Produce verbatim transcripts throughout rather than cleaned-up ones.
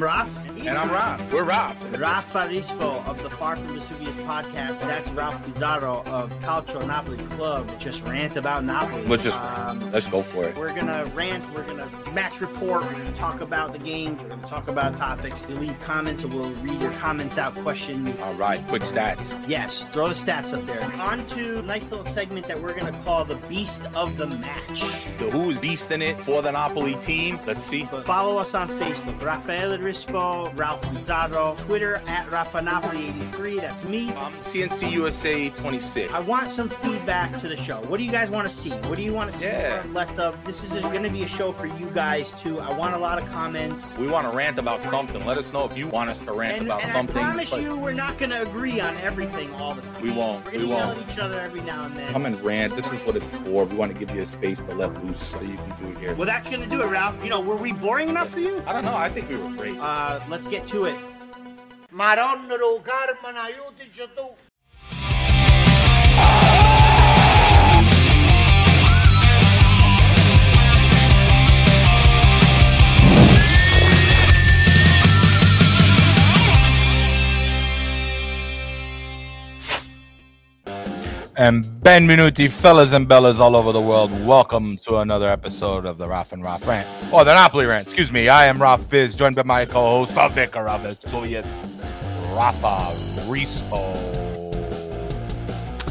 Raf. And I'm Raf. We're Raf. Raf Farisco of the Far From Vesuvius podcast. That's Ralph Pizarro of Calcio Napoli Club. Just rant about Napoli. We'll just, um, let's go for it. We're going to rant. We're going to match report. We're going to talk about the games. We're going to talk about topics. You leave comments and we'll read your comments out question. All right. Quick stats. Yes. Throw the stats up there. On to a nice little segment that we're going to call the Beast of the Match. The who is beast in it for the Napoli team? Let's see. But follow us on Facebook. Rafael Rispo, Ralph Pizarro, Twitter at Rafa Napoli eighty-three. That's me. Um, C N C U S A twenty-six. I want some feedback to the show. What do you guys want to see? What do you want to see yeah. more or less of? This is going to be a show for you guys, too. I want a lot of comments. We want to rant about something. Let us know if you want us to rant and, about and something. I promise you we're not going to agree on everything all the time. We won't. We're going to we yell at each other every now and then. Come and rant. This is what it's for. We want to give you a space to let loose so you can do it here. Well, that's going to do it, Ralph. You know, were we boring enough for you? I don't know. I think we were great. Uh, let's get to it. Madonna, do Carmen, aiutaci tu. And benvenuti, fellas and bellas all over the world. Welcome to another episode of the Raf and Raf Rant. Or the Napoli Rant, excuse me. I am Raf Biz, joined by my co-host, the Vicar of Vesuvius, Rafa Rispo.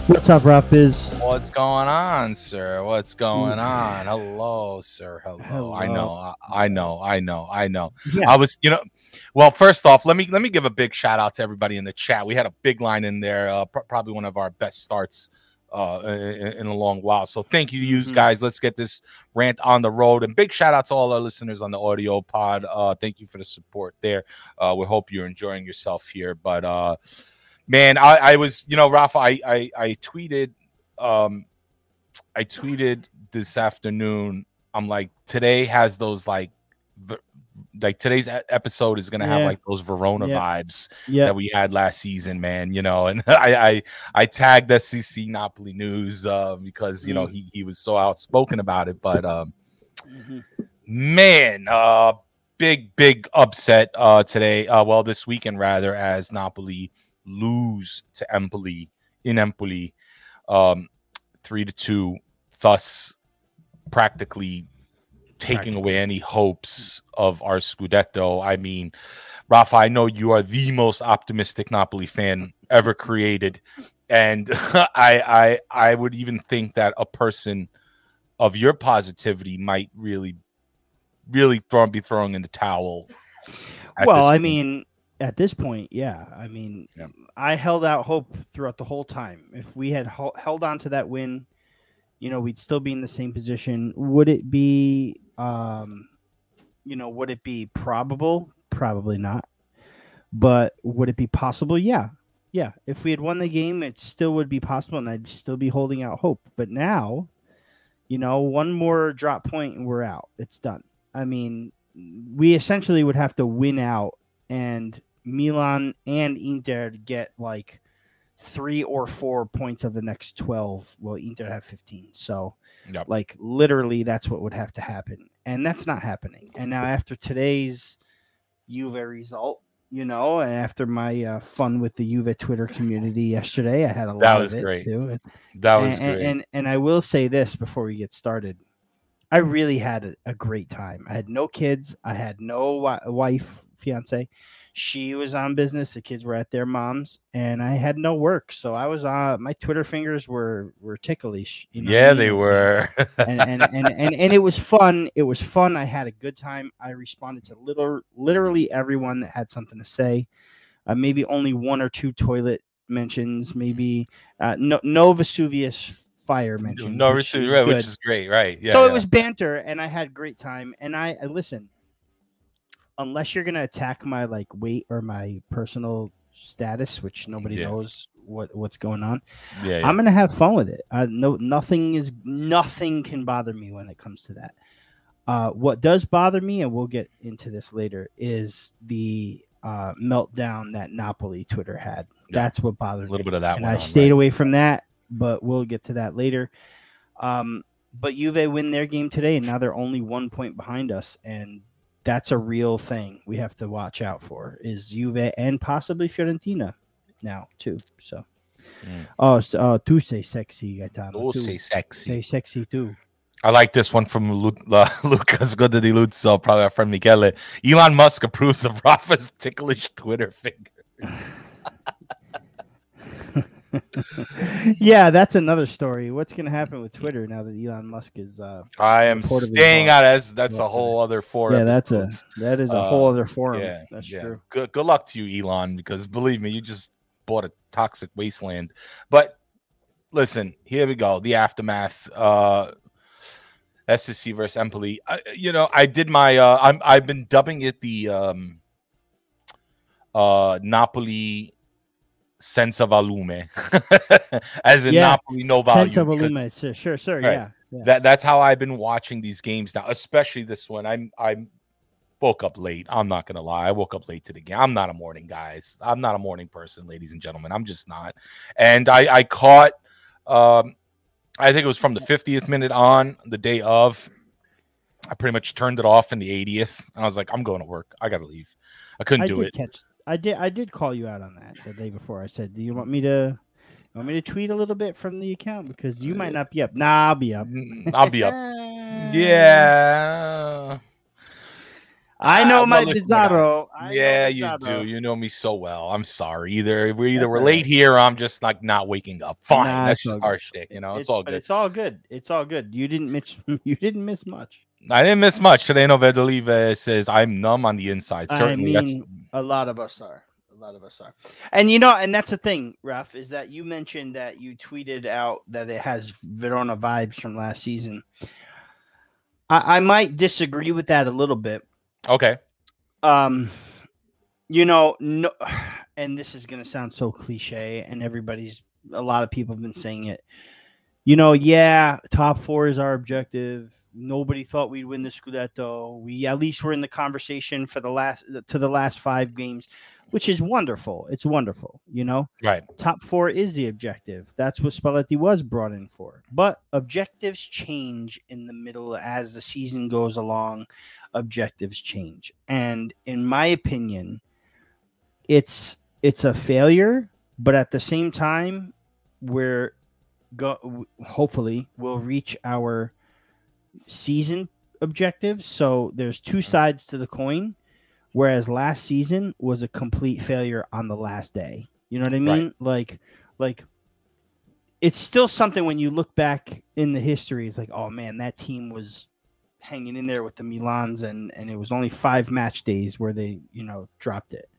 What's up, Raf Biz? What's going on, sir? What's going on? Hello, sir. Hello. Hello. I know, I know, I know, I know. Yeah. I was, you know... Well, first off, let me let me give a big shout out to everybody in the chat. We had a big line in there, uh, pr- probably one of our best starts uh, in, in a long while. So thank you, you mm-hmm. guys. Let's get this rant on the road. And big shout out to all our listeners on the audio pod. Uh, thank you for the support there. Uh, we hope you're enjoying yourself here. But uh, man, I, I was, you know, Rafa, I I, I tweeted, um, I tweeted this afternoon. I'm like, today has those like. V- Like today's episode is gonna yeah. have like those Verona yeah. vibes yeah. that we had last season, man. You know, and I I, I tagged S C C Napoli News uh, because you mm. know he he was so outspoken about it. But um, mm-hmm. man, uh, big big upset uh, today. Uh, well, this weekend rather, as Napoli lose to Empoli in Empoli, um, three to two. Thus, practically. Taking away any hopes of our Scudetto. I mean, Rafa, I know you are the most optimistic Napoli fan ever created, and I, I, I would even think that a person of your positivity might really, really throw be throwing in the towel. Well, I mean, at this point, yeah. I mean, yeah. I held out hope throughout the whole time. If we had ho- held on to that win, you know, we'd still be in the same position. Would it be? Um, you know, would it be probable? Probably not. But would it be possible? Yeah. Yeah. If we had won the game, it still would be possible, and I'd still be holding out hope. But now, you know, one more drop point and we're out. It's done. I mean, we essentially would have to win out, and Milan and Inter get like three or four points of the next twelve. Well, Inter have fifteen. So, yep. like, literally, that's what would have to happen. And that's not happening. And now after today's Juve result, you know, and after my uh, fun with the Juve Twitter community yesterday, I had a lot that was of it, great. Too. That was and, great. And, and, and I will say this before we get started. I really had a, a great time. I had no kids. I had no wi- wife, fiance. She was on business. The kids were at their mom's, and I had no work. So I was on. My Twitter fingers were were ticklish. You know yeah, I mean? They were. and, and, and and and it was fun. It was fun. I had a good time. I responded to little, literally everyone that had something to say. Uh, maybe only one or two toilet mentions. Maybe uh, no no Vesuvius fire mentions. No Vesuvius, right, which is great, right? Yeah. So yeah. It was banter, and I had great time. And I, I listen. Unless you're going to attack my like weight or my personal status, which nobody yeah. knows what, what's going on, yeah, yeah. I'm going to have fun with it. Uh, no, nothing is nothing can bother me when it comes to that. Uh, what does bother me, and we'll get into this later, is the uh, meltdown that Napoli Twitter had. Yeah. That's what bothered me. A little me. bit of that. And one I on, stayed right? away from that, but we'll get to that later. Um, but Juve win their game today, and now they're only one point behind us, and that's a real thing we have to watch out for, is Juve and possibly Fiorentina now too. So, mm. oh, so, oh, tu sei sexy, Gaetano. Tu sei sexy. Sei sexy too. I like this one from Lu- La- Lucas Godediluzzo, probably our friend Michele. Elon Musk approves of Rafa's ticklish Twitter fingers. Yeah, that's another story. What's going to happen with Twitter now that Elon Musk is? Uh, I am staying out as that's a whole other forum. Yeah, that's a that is a uh, whole other forum. Yeah, that's yeah. true. Good good luck to you, Elon, because believe me, you just bought a toxic wasteland. But listen, here we go. The aftermath. Uh, S S C versus Empoli. I, you know, I did my. Uh, I'm. I've been dubbing it the um, uh, Napoli. Senza volume, as in yeah. Napoli, no volume. Senza volume, sure, sure, sure. Right. Yeah, yeah. That that's how I've been watching these games now, especially this one. I'm I'm woke up late. I'm not gonna lie, I woke up late to the game. I'm not a morning guys. I'm not a morning person, ladies and gentlemen. I'm just not. And I I caught, um, I think it was from the fiftieth minute on the day of. I pretty much turned it off in the eightieth, and I was like, I'm going to work. I gotta leave. I couldn't I do it. Catch- I did I did call you out on that the day before. I said, do you want me to want me to tweet a little bit from the account? Because you might not be up. Nah, I'll be up. I'll be up. Yeah. I know I'm my bizarro. Yeah, you bizarro. do. You know me so well. I'm sorry. Either we're either we're late here or I'm just like not waking up. Fine. Nah, that's just our shtick. You know, it's, it's all good. It's all good. It's all good. You didn't miss you didn't miss much. I didn't miss much. Chileno Vedolive says I'm numb on the inside. Certainly I mean, that's a lot of us are. A lot of us are. And you know, and that's the thing, Raf, is that you mentioned that you tweeted out that it has Verona vibes from last season. I, I might disagree with that a little bit. Okay. Um, you know, no, and this is gonna sound so cliche, and everybody's a lot of people have been saying it. You know, yeah, top four is our objective. Nobody thought we'd win the Scudetto. We at least were in the conversation for the last to the last five games, which is wonderful. It's wonderful, you know. Right. Top four is the objective. That's what Spalletti was brought in for. But objectives change in the middle as the season goes along. Objectives change, and in my opinion, it's it's a failure. But at the same time, we're Go, hopefully we'll reach our season objectives. So there's two sides to the coin, whereas last season was a complete failure on the last day. You know what I mean? Right. Like, like it's still something when you look back in the history. It's like, oh man, that team was hanging in there with the Milans, and and it was only five match days where they, you know, dropped it.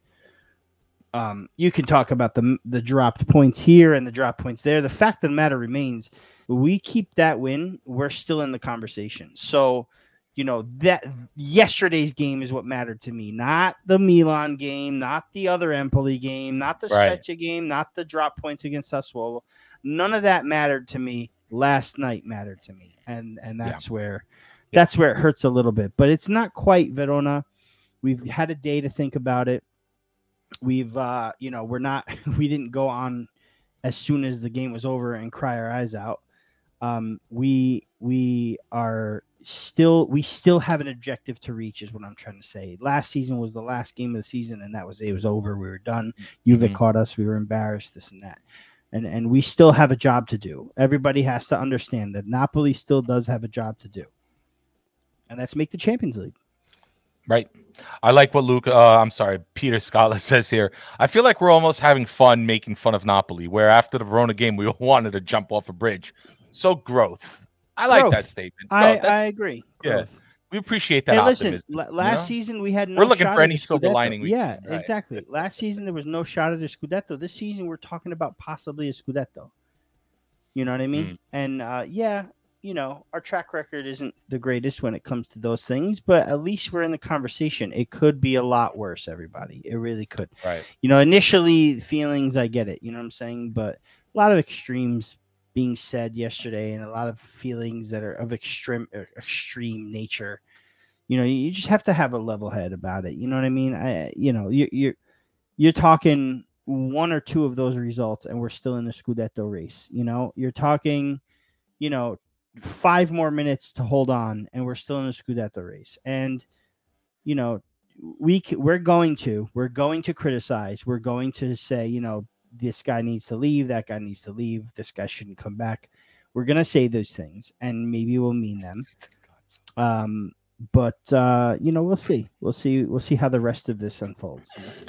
Um, you can talk about the the dropped points here and the dropped points there. The fact of the matter remains, we keep that win, we're still in the conversation. So, you know, that yesterday's game is what mattered to me, not the Milan game, not the other Empoli game, not the right. Spezia game, not the drop points against Sassuolo. None of that mattered to me. Last night mattered to me, and and that's yeah. where that's yeah. where it hurts a little bit. But it's not quite Verona. We've had a day to think about it. We've, uh, you know, we're not, we didn't go on as soon as the game was over and cry our eyes out. Um, we, we are still, we still have an objective to reach is what I'm trying to say. Last season was the last game of the season, and that was, it was over. We were done. Juve mm-hmm. caught us. We were embarrassed, this and that. And, and we still have a job to do. Everybody has to understand that Napoli still does have a job to do. And that's make the Champions League. Right. I like what Luke, uh, I'm sorry, Peter Scala says here. I feel like we're almost having fun making fun of Napoli, where after the Verona game, we all wanted to jump off a bridge. So growth. I growth. like that statement. I, no, I agree. Yeah. Growth. We appreciate that. Hey, listen, l- last you know? season we had no We're looking shot for any silver lining. We yeah, can, right? exactly. Last season there was no shot at a Scudetto. This season we're talking about possibly a Scudetto. You know what I mean? Mm. And uh, yeah. you know, our track record isn't the greatest when it comes to those things, but at least we're in the conversation. It could be a lot worse, everybody. It really could. Right. You know, initially feelings, I get it. You know what I'm saying? But a lot of extremes being said yesterday, and a lot of feelings that are of extreme, extreme nature. You know, you just have to have a level head about it. You know what I mean? I, you know, you're, you're, you're talking one or two of those results and we're still in the Scudetto race. You know, you're talking, you know, five more minutes to hold on, and we're still in the Scudetto race. And you know, we we're going to we're going to criticize. We're going to say, you know, this guy needs to leave. That guy needs to leave. This guy shouldn't come back. We're going to say those things, and maybe we'll mean them. Um, but, uh, you know, we'll see. We'll see. We'll see how the rest of this unfolds.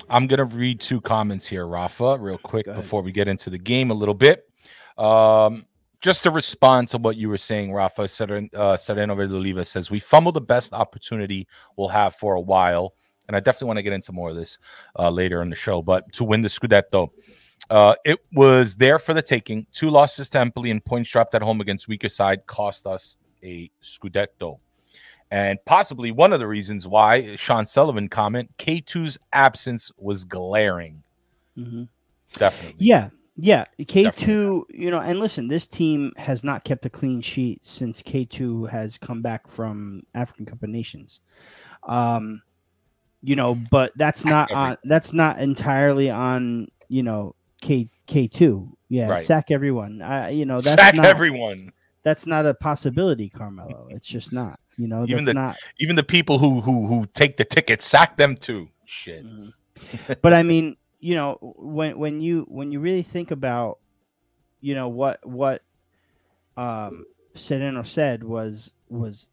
I'm going to read two comments here, Rafa, real quick before we get into the game a little bit. Um, just to respond to what you were saying, Rafa, uh, Sereno Verdoliva says, we fumbled the best opportunity we'll have for a while. And I definitely want to get into more of this uh, later in the show. But to win the Scudetto, uh, it was there for the taking. Two losses to Empoli and points dropped at home against weaker side cost us a Scudetto. And possibly one of the reasons why, Sean Sullivan comment, K two's absence was glaring. Mm-hmm. Definitely. Yeah. Yeah. K two, definitely. You know, and listen, this team has not kept a clean sheet since K two has come back from African Cup of Nations. Um, you know, but that's not on, that's not entirely on, you know, K K2. Yeah, right. Sack everyone. I, you know, that's sack not, everyone. That's not a possibility, Carmelo. It's just not. You know, even that's the not, even the people who who who take the ticket, sack them too. Shit. Mm-hmm. But I mean, you know, when when you when you really think about, you know, what what um Sereno said was was.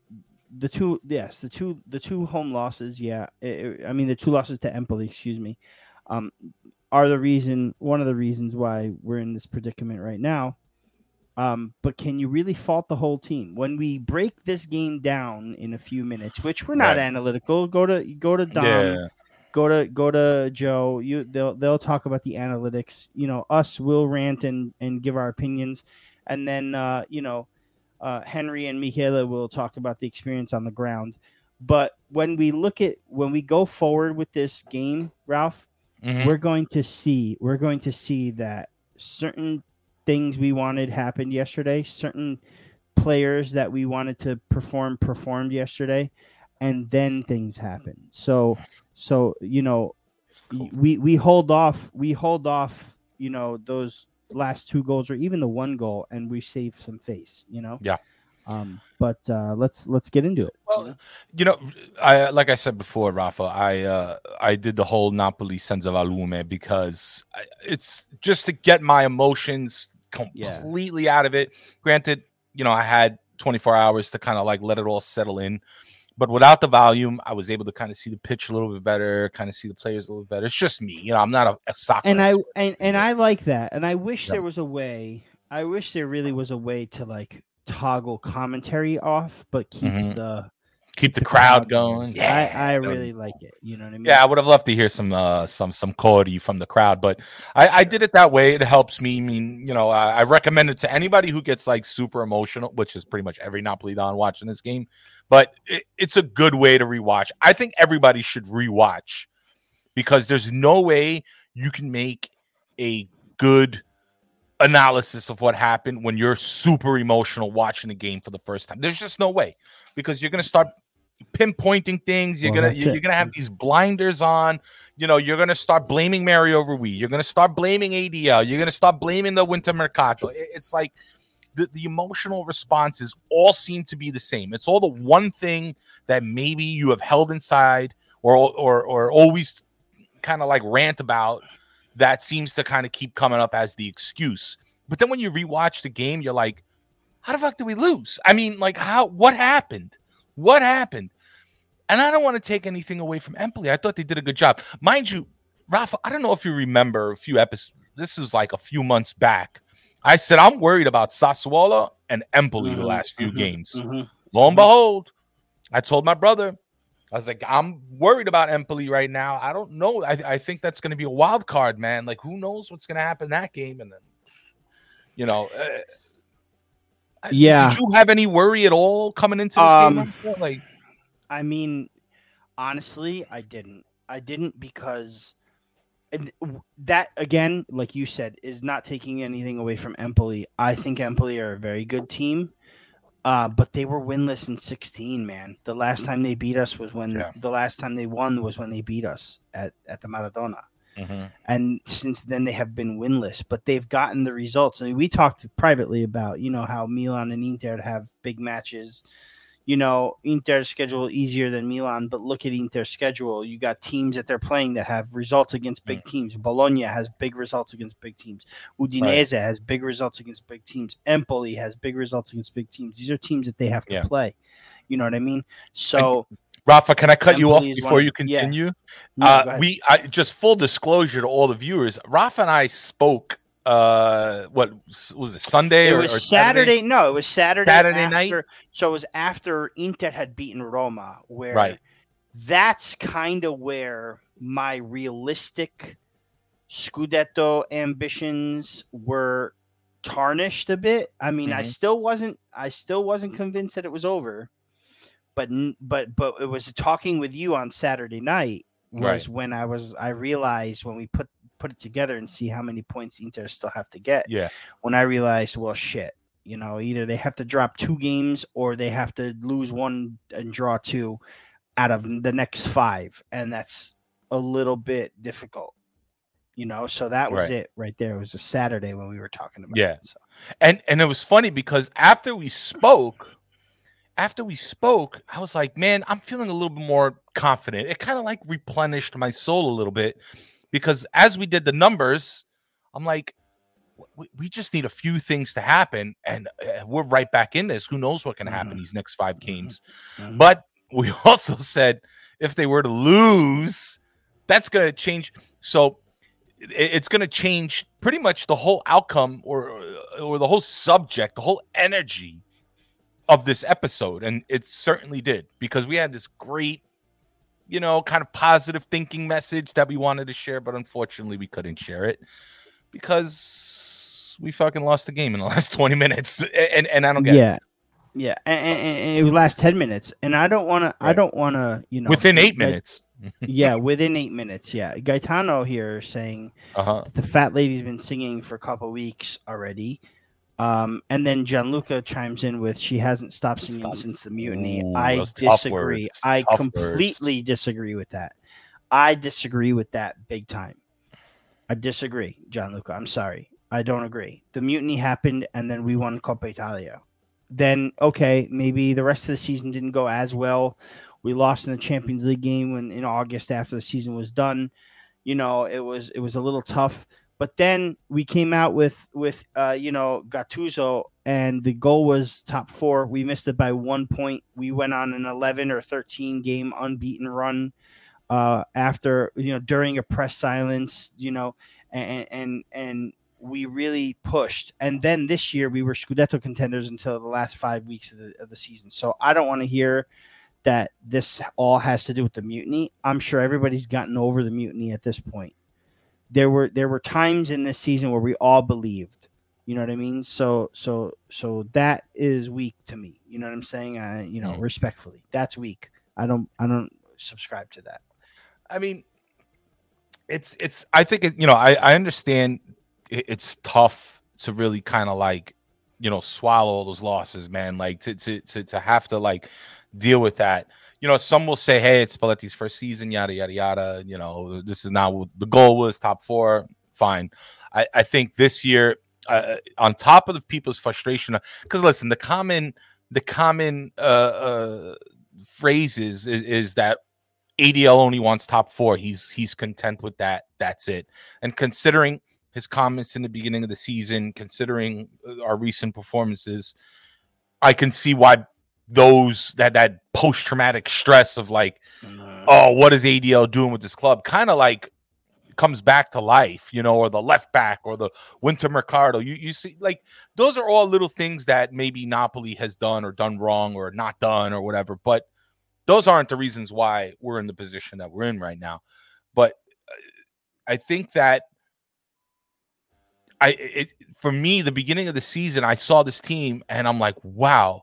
The two, yes, the two, the two home losses, yeah. It, I mean, the two losses to Empoli, excuse me, um, are the reason, one of the reasons why we're in this predicament right now. Um, but can you really fault the whole team when we break this game down in a few minutes? Which we're not right. analytical. Go to go to Dom, yeah. go to go to Joe. You they'll they'll talk about the analytics. You know, us will rant and and give our opinions, and then uh, you know. Uh, Henry and Michaela will talk about the experience on the ground. But when we look at, when we go forward with this game, Ralph, mm-hmm. we're going to see, we're going to see that certain things we wanted happened yesterday, certain players that we wanted to perform performed yesterday, and then things happened. So, so, you know, we, we hold off, we hold off, you know, those last two goals or even the one goal, and we save some face, you know. Yeah. Um, but uh, let's let's get into it. Well, you know, I like I said before, Rafa, I uh, I did the whole Napoli senza volume because I, it's just to get my emotions completely yeah. out of it. Granted, you know, I had twenty-four hours to kind of like let it all settle in, but without the volume, I was able to kind of see the pitch a little bit better, kind of see the players a little better. It's just me, you know. I'm not a, a soccer and I and, and I like that, and I wish yeah. there was a way. I wish there really was a way to like toggle commentary off, but keep mm-hmm. the keep the, the crowd, crowd going. Yeah, I, I really like it. You know what I mean? Yeah, I would have loved to hear some uh, some some Cordy from the crowd, but I, I did it that way. It helps me. I mean, you know, I, I recommend it to anybody who gets like super emotional, which is pretty much every Napolitan watching this game. But it, it's a good way to rewatch. I think everybody should rewatch because there's no way you can make a good analysis of what happened when you're super emotional watching the game for the first time. There's just no way because you're going to start pinpointing things. You're well, going to you're, you're going to have these blinders on. You know, you're going to start blaming Mario Rui. You're going to start blaming A D L. You're going to start blaming the Winter Mercato. It, it's like The, the emotional responses all seem to be the same. It's all the one thing that maybe you have held inside or or or always kind of like rant about that seems to kind of keep coming up as the excuse. But then when you rewatch the game, you're like, how the fuck did we lose? I mean, like, how? What happened? What happened? And I don't want to take anything away from Empoli. I thought they did a good job. Mind you, Rafa, I don't know if you remember a few episodes. This is like a few months back. I said, I'm worried about Sassuolo and Empoli mm-hmm, the last few mm-hmm, games. Mm-hmm, Lo and mm-hmm. behold, I told my brother, I was like, I'm worried about Empoli right now. I don't know. I, I think that's going to be a wild card, man. Like, who knows what's going to happen in that game? And then, you know, uh, yeah. Did you have any worry at all coming into this um, game? Like, I mean, honestly, I didn't. I didn't because... And that, again, like you said, is not taking anything away from Empoli. I think Empoli are a very good team, uh, but they were winless in sixteen, man. The last time they beat us was when yeah. – the last time they won was when they beat us at, at the Maradona. Mm-hmm. And since then they have been winless, but they've gotten the results. I mean, we talked privately about, you know, how Milan and Inter have big matches, you know, Inter's schedule easier than Milan, but look at Inter's schedule. You got teams that they're playing that have results against big teams. Bologna has big results against big teams. Udinese right. has big results against big teams. Empoli has big results against big teams. These are teams that they have to yeah. play. You know what I mean? So, and, Rafa, can I cut Empoli you off before one, you continue? Yeah. No, uh, we I, just full disclosure to all the viewers, Rafa and I spoke. Uh, what was it? Sunday it or, was or Saturday? Saturday? No, it was Saturday. Saturday after, night. So it was after Inter had beaten Roma, where right. that's kind of where my realistic Scudetto ambitions were tarnished a bit. I mean, mm-hmm. I still wasn't. I still wasn't convinced that it was over, but but but it was talking with you on Saturday night was right. when I was. I realized when we put. put it together and see how many points Inter still have to get. Yeah. When I realized, well, shit, you know, either they have to drop two games or they have to lose one and draw two out of the next five. And that's a little bit difficult, you know? So that was right. it right there. It was a Saturday when we were talking about yeah. it. So. And, and it was funny because after we spoke, after we spoke, I was like, man, I'm feeling a little bit more confident. It kind of like replenished my soul a little bit. Because as we did the numbers, I'm like, we, we just need a few things to happen, and we're right back in this. Who knows what can happen mm-hmm. these next five games? Mm-hmm. But we also said if they were to lose, that's going to change. So it, it's going to change pretty much the whole outcome or or the whole subject, the whole energy of this episode. And it certainly did, because we had this great, you know, kind of positive thinking message that we wanted to share, but unfortunately we couldn't share it because we fucking lost the game in the last twenty minutes, and and I don't get yeah. it. Yeah, yeah, and, and, and it was last ten minutes, and I don't want right. to, I don't want to, you know. Within eight like, minutes. yeah, within eight minutes, yeah. Gaetano here saying uh-huh. the fat lady's been singing for a couple weeks already. Um, and then Gianluca chimes in with, she hasn't stopped singing since the mutiny. Ooh, I disagree. I tough completely words. disagree with that. I disagree with that big time. I disagree, Gianluca. I'm sorry. I don't agree. The mutiny happened, and then we won Coppa Italia. Then, okay, maybe the rest of the season didn't go as well. We lost in the Champions League game when, in August after the season was done. You know, it was it was a little tough. But then we came out with, with uh, you know, Gattuso, and the goal was top four. We missed it by one point. We went on an eleven or thirteen game unbeaten run uh, after, you know, during a press silence, you know, and, and and we really pushed. And then this year we were Scudetto contenders until the last five weeks of the, of the season. So I don't want to hear that this all has to do with the mutiny. I'm sure everybody's gotten over the mutiny at this point. There were there were times in this season where we all believed, you know what I mean? So so so that is weak to me. You know what I'm saying? I, you know, mm. respectfully, that's weak. I don't I don't subscribe to that. I mean, it's it's. I think it, you know. I I understand it, it's tough to really kind of like, you know, swallow all those losses, man. Like to to to to have to like deal with that. You know, some will say, hey, it's Spalletti's first season, yada, yada, yada. You know, this is not what the goal was, top four. Fine. I, I think this year, uh, on top of the people's frustration, because listen, the common the common uh, uh, phrases is, is that A D L only wants top four. He's he's content with that. That's it. And considering his comments in the beginning of the season, considering our recent performances, I can see why those that that post-traumatic stress of like mm. oh, what is A D L doing with this club, kind of like comes back to life, you know, or the left back or the winter mercado. You you see, like, those are all little things that maybe Napoli has done or done wrong or not done or whatever, but those aren't the reasons why we're in the position that we're in right now. But I think that I it for me, the beginning of the season, I saw this team and I'm like, wow,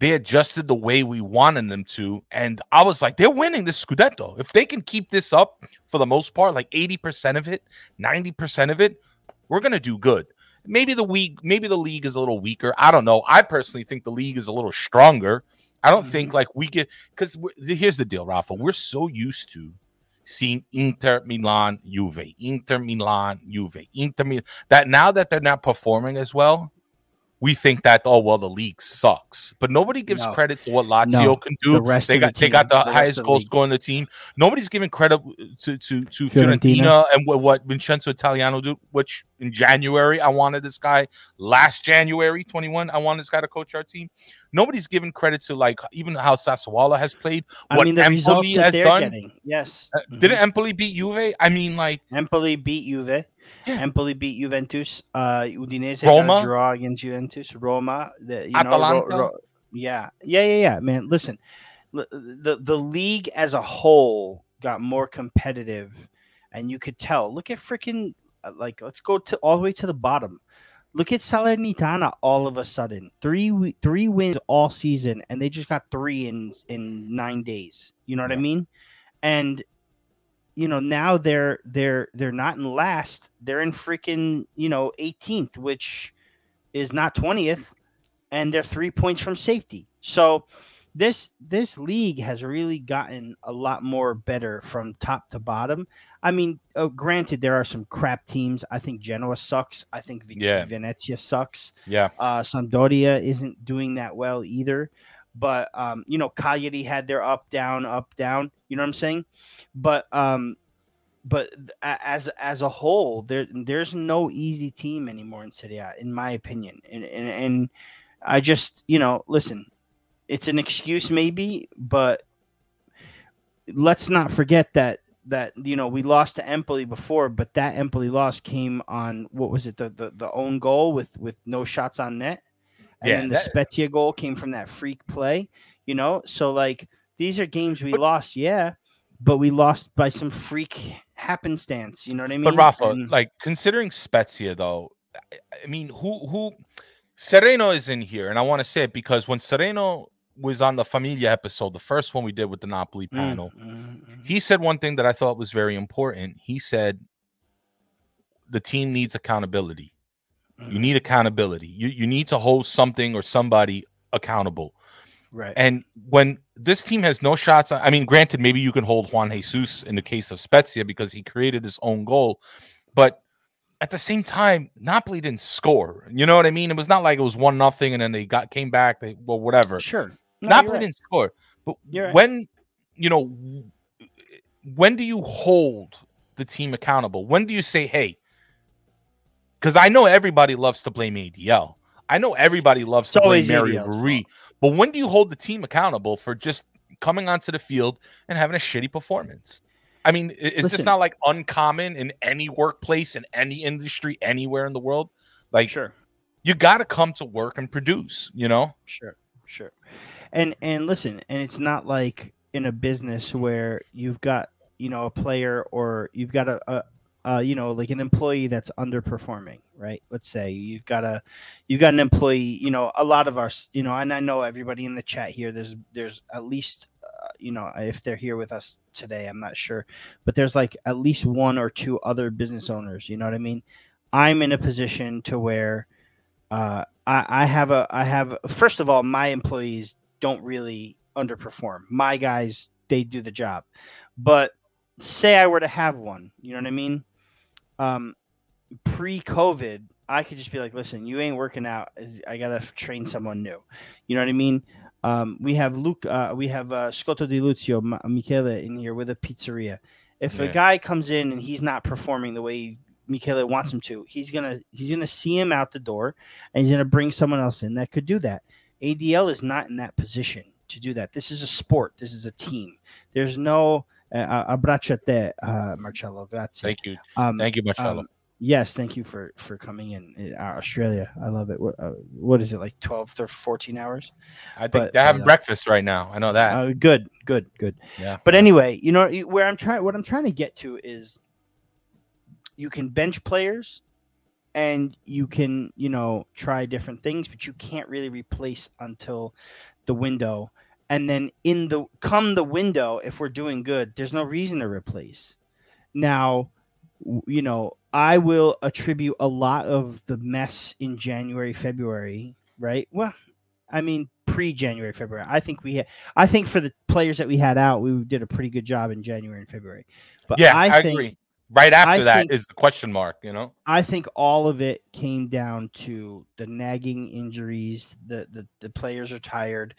they adjusted the way we wanted them to, and I was like, they're winning this Scudetto. If they can keep this up for the most part, like eighty percent of it, ninety percent of it, we're going to do good. Maybe the week, maybe the league is a little weaker. I don't know. I personally think the league is a little stronger. I don't mm-hmm. think like we get – because here's the deal, Rafa. We're so used to seeing Inter, Milan, Juve, Inter, Milan, Juve, Inter, Milan, that now that they're not performing as well, we think that, oh, well, the league sucks. But nobody gives no. credit to what Lazio no. can do. The rest they got the they got the, the highest goal scorer on the team. Nobody's giving credit to to, to Fiorentina. Fiorentina and what, what Vincenzo Italiano did, which in January, I wanted this guy. Last January, twenty-one, I wanted this guy to coach our team. Nobody's giving credit to, like, even how Sassuolo has played, what I mean, the Empoli has done. Getting. Yes. Uh, mm-hmm. Didn't Empoli beat Juve? I mean, like. Empoli beat Juve. Yeah. Empoli beat Juventus. Uh, Udinese Roma. Draw against Juventus. Roma. The, you Atalanta. Know, ro- ro- yeah. yeah, yeah, yeah, man. Listen, L- the the league as a whole got more competitive, and you could tell. Look at freaking like let's go to all the way to the bottom. Look at Salernitana. All of a sudden, three three wins all season, and they just got three in in nine days. You know what yeah. I mean? And you know, now they're they're they're not in last. They're in freaking, you know, eighteenth, which is not twentieth, and they're three points from safety. So this this league has really gotten a lot more better from top to bottom. I mean, uh, granted, there are some crap teams. I think Genoa sucks. I think v- yeah. Venezia sucks. Yeah, uh, Sampdoria isn't doing that well either. But, um, you know, Cagliari had their up, down, up, down. You know what I'm saying? But um, but as as a whole, there there's no easy team anymore in Serie A, in my opinion. And, and, and I just, you know, listen, it's an excuse maybe, but let's not forget that, that you know, we lost to Empoli before, but that Empoli loss came on, what was it, the, the, the own goal with, with no shots on net? And yeah, then the that, Spezia goal came from that freak play, you know? So, like, these are games we but, lost, yeah, but we lost by some freak happenstance, you know what I mean? But, Rafa, and, like, considering Spezia, though, I mean, who who Sereno is in here, and I want to say it because when Sereno was on the Familia episode, the first one we did with the Napoli panel, mm-hmm. he said one thing that I thought was very important. He said the team needs accountability. You need accountability. You you need to hold something or somebody accountable. Right. And when this team has no shots, I mean, granted, maybe you can hold Juan Jesus in the case of Spezia because he created his own goal. But at the same time, Napoli didn't score. You know what I mean? It was not like it was one nothing and then they got came back. They well, whatever. Sure. No, Napoli right. didn't score. But you're when, right. you know, when do you hold the team accountable? When do you say, hey, because I know everybody loves to blame A D L. I know everybody loves so to blame Mario Rui. But when do you hold the team accountable for just coming onto the field and having a shitty performance? I mean, is Listen, this not like uncommon in any workplace, in any industry, anywhere in the world? Like, sure, you got to come to work and produce, you know? Sure, sure. And and listen, and it's not like in a business where you've got, you know, a player or you've got a, a Uh, you know, like an employee that's underperforming, right? Let's say you've got a, you've got an employee. You know, a lot of our, you know, and I know everybody in the chat here. There's, there's at least, uh, you know, if they're here with us today, I'm not sure, but there's like at least one or two other business owners. You know what I mean? I'm in a position to where, uh, I, I have a, I have first of all, my employees don't really underperform. My guys, they do the job, but say I were to have one, you know what I mean? Um, pre-COVID, I could just be like, listen, you ain't working out. I got to train someone new. You know what I mean? Um, we have Luke, uh, we have uh, Scotto Di Luzio, Ma- Michele in here with a pizzeria. If yeah. a guy comes in and he's not performing the way Michele wants him to, he's gonna he's gonna see him out the door, and he's gonna bring someone else in that could do that. A D L is not in that position to do that. This is a sport. This is a team. There's no Uh, abbracciate, uh, Marcello. Grazie. Thank you. Um, thank you, Marcello. Um, yes, thank you for, for coming in. Uh, Australia, I love it. What, uh, what is it, like twelve or fourteen hours? I think but, they're having uh, breakfast right now. I know that. Uh, good, good, good. Yeah. But anyway, you know where I'm trying. What I'm trying to get to is, you can bench players, and you can you know try different things, but you can't really replace until the window. And then in the come the window, if we're doing good, there's no reason to replace. Now, you know, I will attribute a lot of the mess in January, February, right? Well, I mean, pre-January, February. I think we had, I think for the players that we had out, we did a pretty good job in January and February. But yeah, I, I think, agree. right after I that think, is the question mark, you know? I think all of it came down to the nagging injuries, the, the, the players are tired,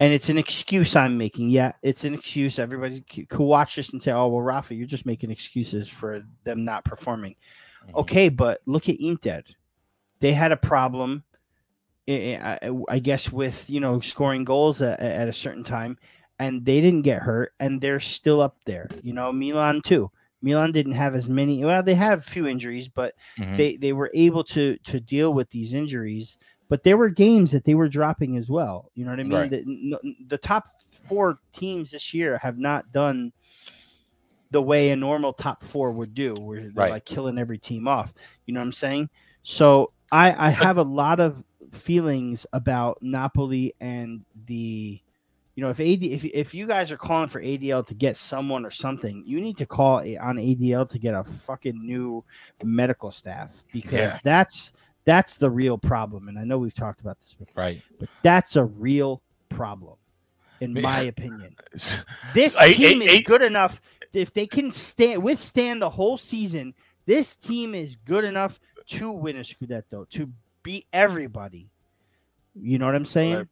and it's an excuse I'm making. Yeah, it's an excuse. Everybody could watch this and say, oh, well, Rafa, you're just making excuses for them not performing. Mm-hmm. Okay, but look at Inter. They had a problem, I guess, with, you know, scoring goals at, at a certain time, and they didn't get hurt, and they're still up there. You know, Milan, too. Milan didn't have as many. Well, they had a few injuries, but mm-hmm. they, they were able to to deal with these injuries. But there were games that they were dropping as well. You know what I mean? Right. The, the top four teams this year have not done the way a normal top four would do, where they're right. like killing every team off. You know what I'm saying? So I, I have a lot of feelings about Napoli and the – You know, if AD, if if you guys are calling for A D L to get someone or something, you need to call on A D L to get a fucking new medical staff, because yeah. that's that's the real problem. And I know we've talked about this before, right? But that's a real problem, in my opinion. This team I, I, I, is good enough if they can stand withstand the whole season. This team is good enough to win a Scudetto, to beat everybody. You know what I'm saying? Right.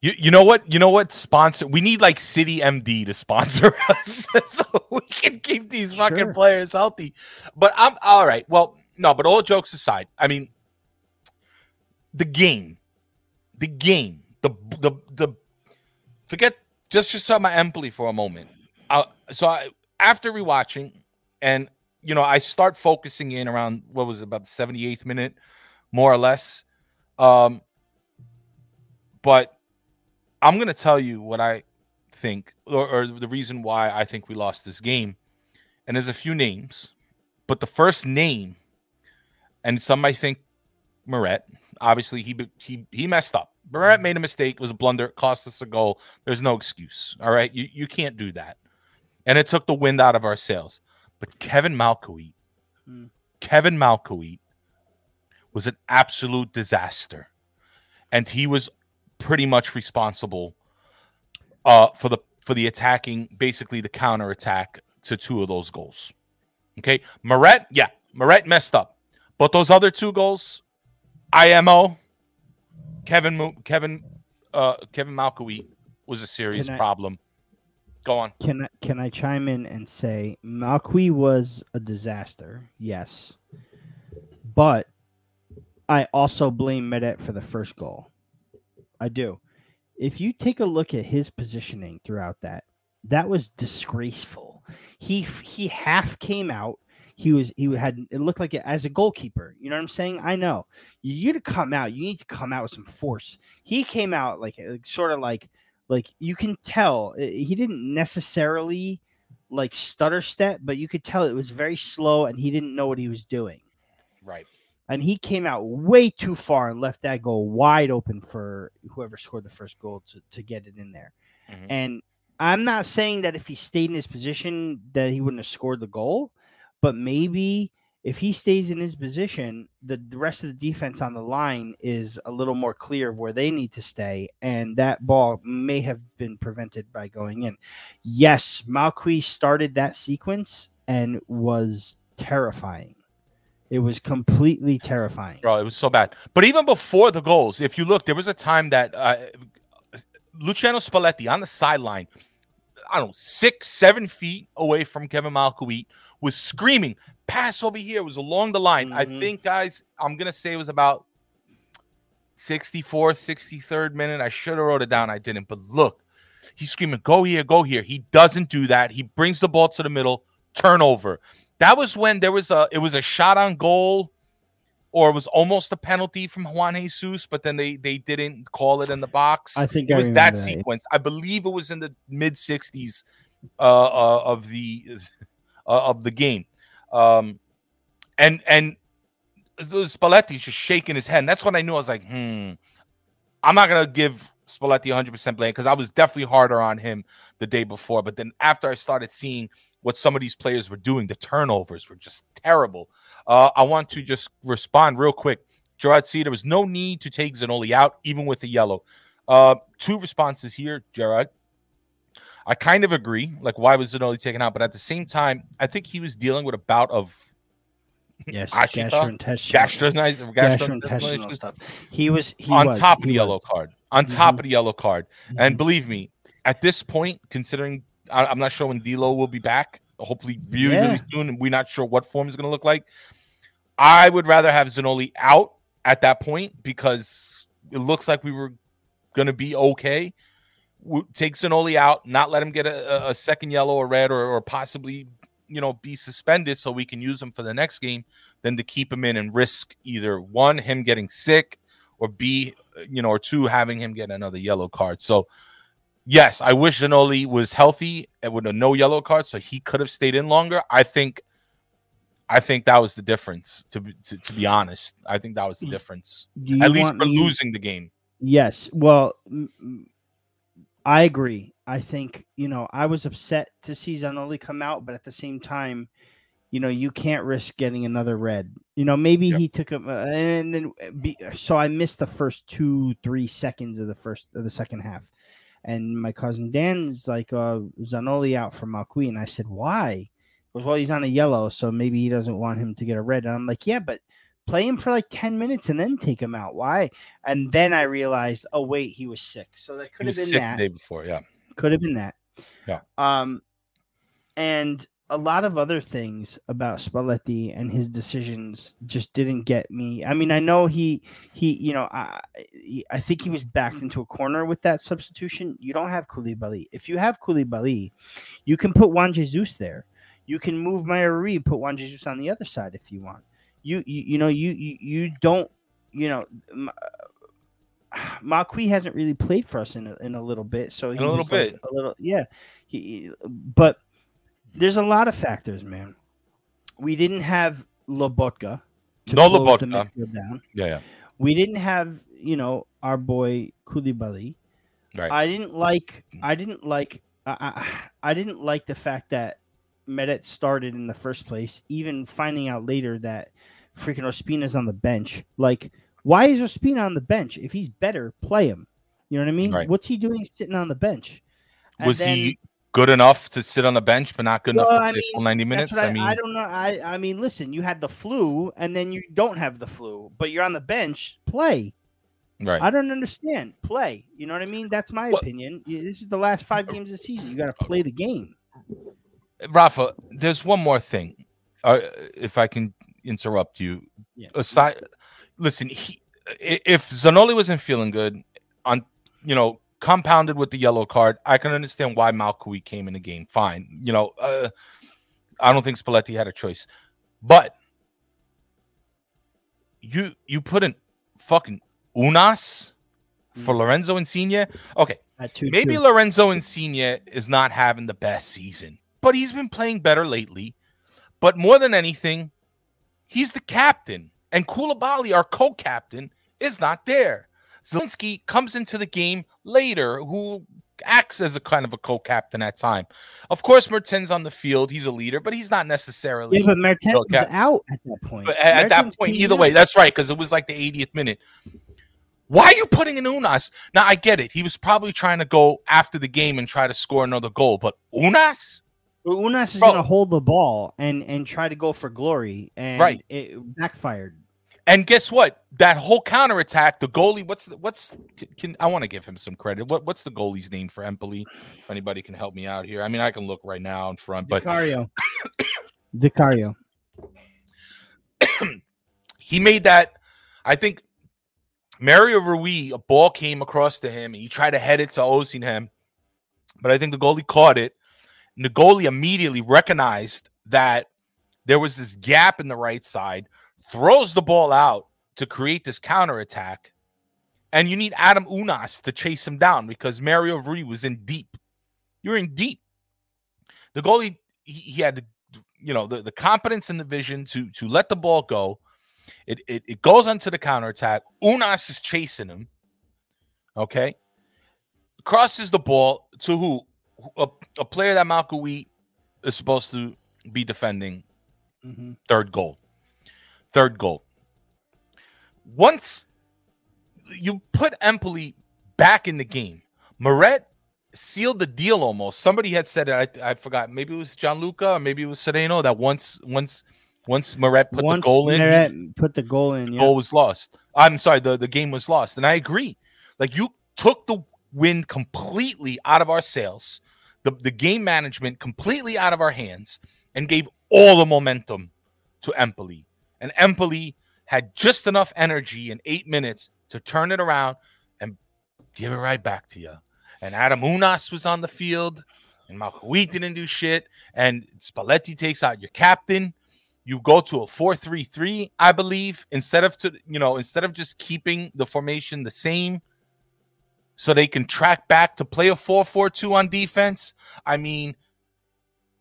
You you know what you know what sponsor we need like City M D to sponsor us so we can keep these sure. fucking players healthy. But I'm all right. Well, no, but all jokes aside, I mean, the game, the game, the the the forget just just talk about Empoli for a moment. I, so I, after rewatching, and you know, I start focusing in around what was about the seventy-eighth minute, more or less. Um, but I'm going to tell you what I think, or, or the reason why I think we lost this game. And there's a few names, but the first name, and some I think Meret, obviously he he he messed up. Meret made a mistake, it was a blunder, cost us a goal. There's no excuse, all right? You you can't do that. And it took the wind out of our sails. But Kevin Malcuit, hmm. Kevin Malcuit was an absolute disaster. And he was pretty much responsible uh, for the for the attacking, basically the counterattack to two of those goals. Okay, Meret, yeah, Meret messed up, but those other two goals, I M O, Kevin Kevin uh, Kevin Malcuit was a serious can I, problem. Go on. Can I, can I chime in and say Malcuit was a disaster? Yes, but I also blame Meret for the first goal. I do. If you take a look at his positioning throughout that, that was disgraceful. He he half came out. He was he had it looked like it as a goalkeeper. You know what I'm saying? I know you to come out. You need to come out with some force. He came out like, like sort of like like you can tell he didn't necessarily like stutter step, but you could tell it was very slow and he didn't know what he was doing. Right. And he came out way too far and left that goal wide open for whoever scored the first goal to, to get it in there. Mm-hmm. And I'm not saying that if he stayed in his position that he wouldn't have scored the goal, but maybe if he stays in his position, the, the rest of the defense on the line is a little more clear of where they need to stay, and that ball may have been prevented by going in. Yes, Malcuit started that sequence and was terrifying. It was completely terrifying. Bro, it was so bad. But even before the goals, if you look, there was a time that uh, Luciano Spalletti on the sideline, I don't know, six, seven feet away from Kevin Malcuit, was screaming, pass over here. It was along the line. Mm-hmm. I think, guys, I'm going to say it was about sixty-fourth, sixty-third minute. I should have wrote it down. I didn't. But look, he's screaming, go here, go here. He doesn't do that. He brings the ball to the middle, turnover. That was when there was a it was a shot on goal, or it was almost a penalty from Juan Jesus, but then they they didn't call it in the box. I think it was that, that sequence. I believe it was in the mid sixties uh, uh, of the uh, of the game, um, and and Spalletti's just shaking his head. And that's when I knew I was like, hmm, I'm not gonna give Spalletti one hundred percent blame, because I was definitely harder on him the day before. But then after I started seeing what some of these players were doing, the turnovers were just terrible. Uh, I want to just respond real quick. Gerard C, there was no need to take Zanoli out, even with the yellow. Uh, two responses here, Gerard. I kind of agree. Like, why was Zanoli taken out? But at the same time, I think he was dealing with a bout of yes, gastrointestinal, gastrointestinal, gastrointestinal stuff. He was he on was, top of the yellow card. On mm-hmm. top of the yellow card. Mm-hmm. And believe me, at this point, considering I, I'm not sure when D'Lo will be back, hopefully really, yeah. really soon, and we're not sure what form is going to look like, I would rather have Zanoli out at that point because it looks like we were going to be okay. We'll take Zanoli out, not let him get a, a second yellow or red or, or possibly, you know, be suspended so we can use him for the next game, than to keep him in and risk either one, him getting sick, or B, you know, or two, having him get another yellow card. So, yes, I wish Zanoli was healthy and with a no yellow card, so he could have stayed in longer. I think, I think that was the difference. To to, to be honest, I think that was the difference. At least for me losing the game. Yes. Well, I agree. I think, you know, I was upset to see Zanoli come out, but at the same time, you know, you can't risk getting another red. You know, maybe yep. he took him, uh, and then be, so I missed the first two, three seconds of the first of the second half, and my cousin Dan's like, uh, "Zanoli out for Malcuit," and I said, "Why?" Because well, he's on a yellow, so maybe he doesn't want him to get a red. And I'm like, "Yeah, but play him for like ten minutes and then take him out. Why?" And then I realized, oh wait, he was sick, so that could have been sick that the day before, yeah, could have been that, yeah, um, and. A lot of other things about Spalletti and his decisions just didn't get me. I mean, I know he, he, you know, I, I think he was backed into a corner with that substitution. You don't have Koulibaly. If you have Koulibaly, you can put Juan Jesus there. You can move Mario Rui, put Juan Jesus on the other side if you want. You, you, you know, you, you, you don't, you know, Malcuit hasn't really played for us in a, in a little bit. So he in a little bit, like a little, yeah. He, but. There's a lot of factors, man. We didn't have Lobotka to no close Lobotka. the midfield down. Yeah, yeah. We didn't have, you know, our boy Koulibaly. Right. I didn't like. I didn't like. Uh, I, I didn't like the fact that Meret started in the first place. Even finding out later that freaking Ospina's on the bench. Like, why is Ospina on the bench? If he's better, play him. You know what I mean? Right. What's he doing sitting on the bench? And Was then, he? Good enough to sit on the bench, but not good well, enough to I play mean, full ninety minutes. I, I mean, I don't know. I, I mean, listen, you had the flu, and then you don't have the flu, but you're on the bench. Play, right? I don't understand. Play. You know what I mean? That's my well, opinion. This is the last five games of the season. You got to play the game. Rafa, there's one more thing. Uh, if I can interrupt you, yeah. aside, listen. He, if Zanoli wasn't feeling good, on you know. compounded with the yellow card, I can understand why Malcuit came in the game. Fine. You know, uh, I don't think Spalletti had a choice. But you you put in fucking Ounas for Lorenzo Insigne. Okay. Two, Maybe two. Lorenzo Insigne is not having the best season, but he's been playing better lately. But more than anything, he's the captain. And Koulibaly, our co-captain, is not there. Zielinski comes into the game later, who acts as a kind of a co-captain at time. Of course, Mertens on the field. He's a leader, but he's not necessarily. Yeah, but Mertens was out at that point. But at, at that point, either out. way, that's right, because it was like the eightieth minute. Why are you putting in Ounas? Now, I get it. He was probably trying to go after the game and try to score another goal, but Ounas? Well, Ounas is going to hold the ball and, and try to go for glory, and right. it backfired. And guess what? That whole counterattack, the goalie, what's the, what's can I want to give him some credit. What what's the goalie's name for Empoli? If anybody can help me out here. I mean, I can look right now in front, but Vicario. Vicario. He made that. I think Mario Rui, a ball came across to him and he tried to head it to Osimhen. But I think the goalie caught it. And the goalie immediately recognized that there was this gap in the right side. Throws the ball out to create this counterattack, and you need Adam Ounas to chase him down because Mario Rui was in deep. You're in deep. The goalie, he, he had, you know, the, the competence and the vision to to let the ball go. It, it it goes onto the counterattack. Ounas is chasing him. Okay, crosses the ball to who? A, a player that Malcuit is supposed to be defending. Mm-hmm. Third goal. Third goal. Once you put Empoli back in the game, Meret sealed the deal almost. Somebody had said it. I, I forgot. Maybe it was Gianluca, or maybe it was Sereno. That once, once, once Meret put once the goal Meret in, put the goal in. The yeah. goal was lost. I'm sorry. The, the game was lost, and I agree. Like, you took the win completely out of our sails, the the game management completely out of our hands, and gave all the momentum to Empoli. And Empoli had just enough energy in eight minutes to turn it around and give it right back to you. And Adam Ounas was on the field, and Malcuit didn't do shit, and Spalletti takes out your captain. You go to a four three three, I believe, instead of to you know instead of just keeping the formation the same, so they can track back to play a four four two on defense. I mean,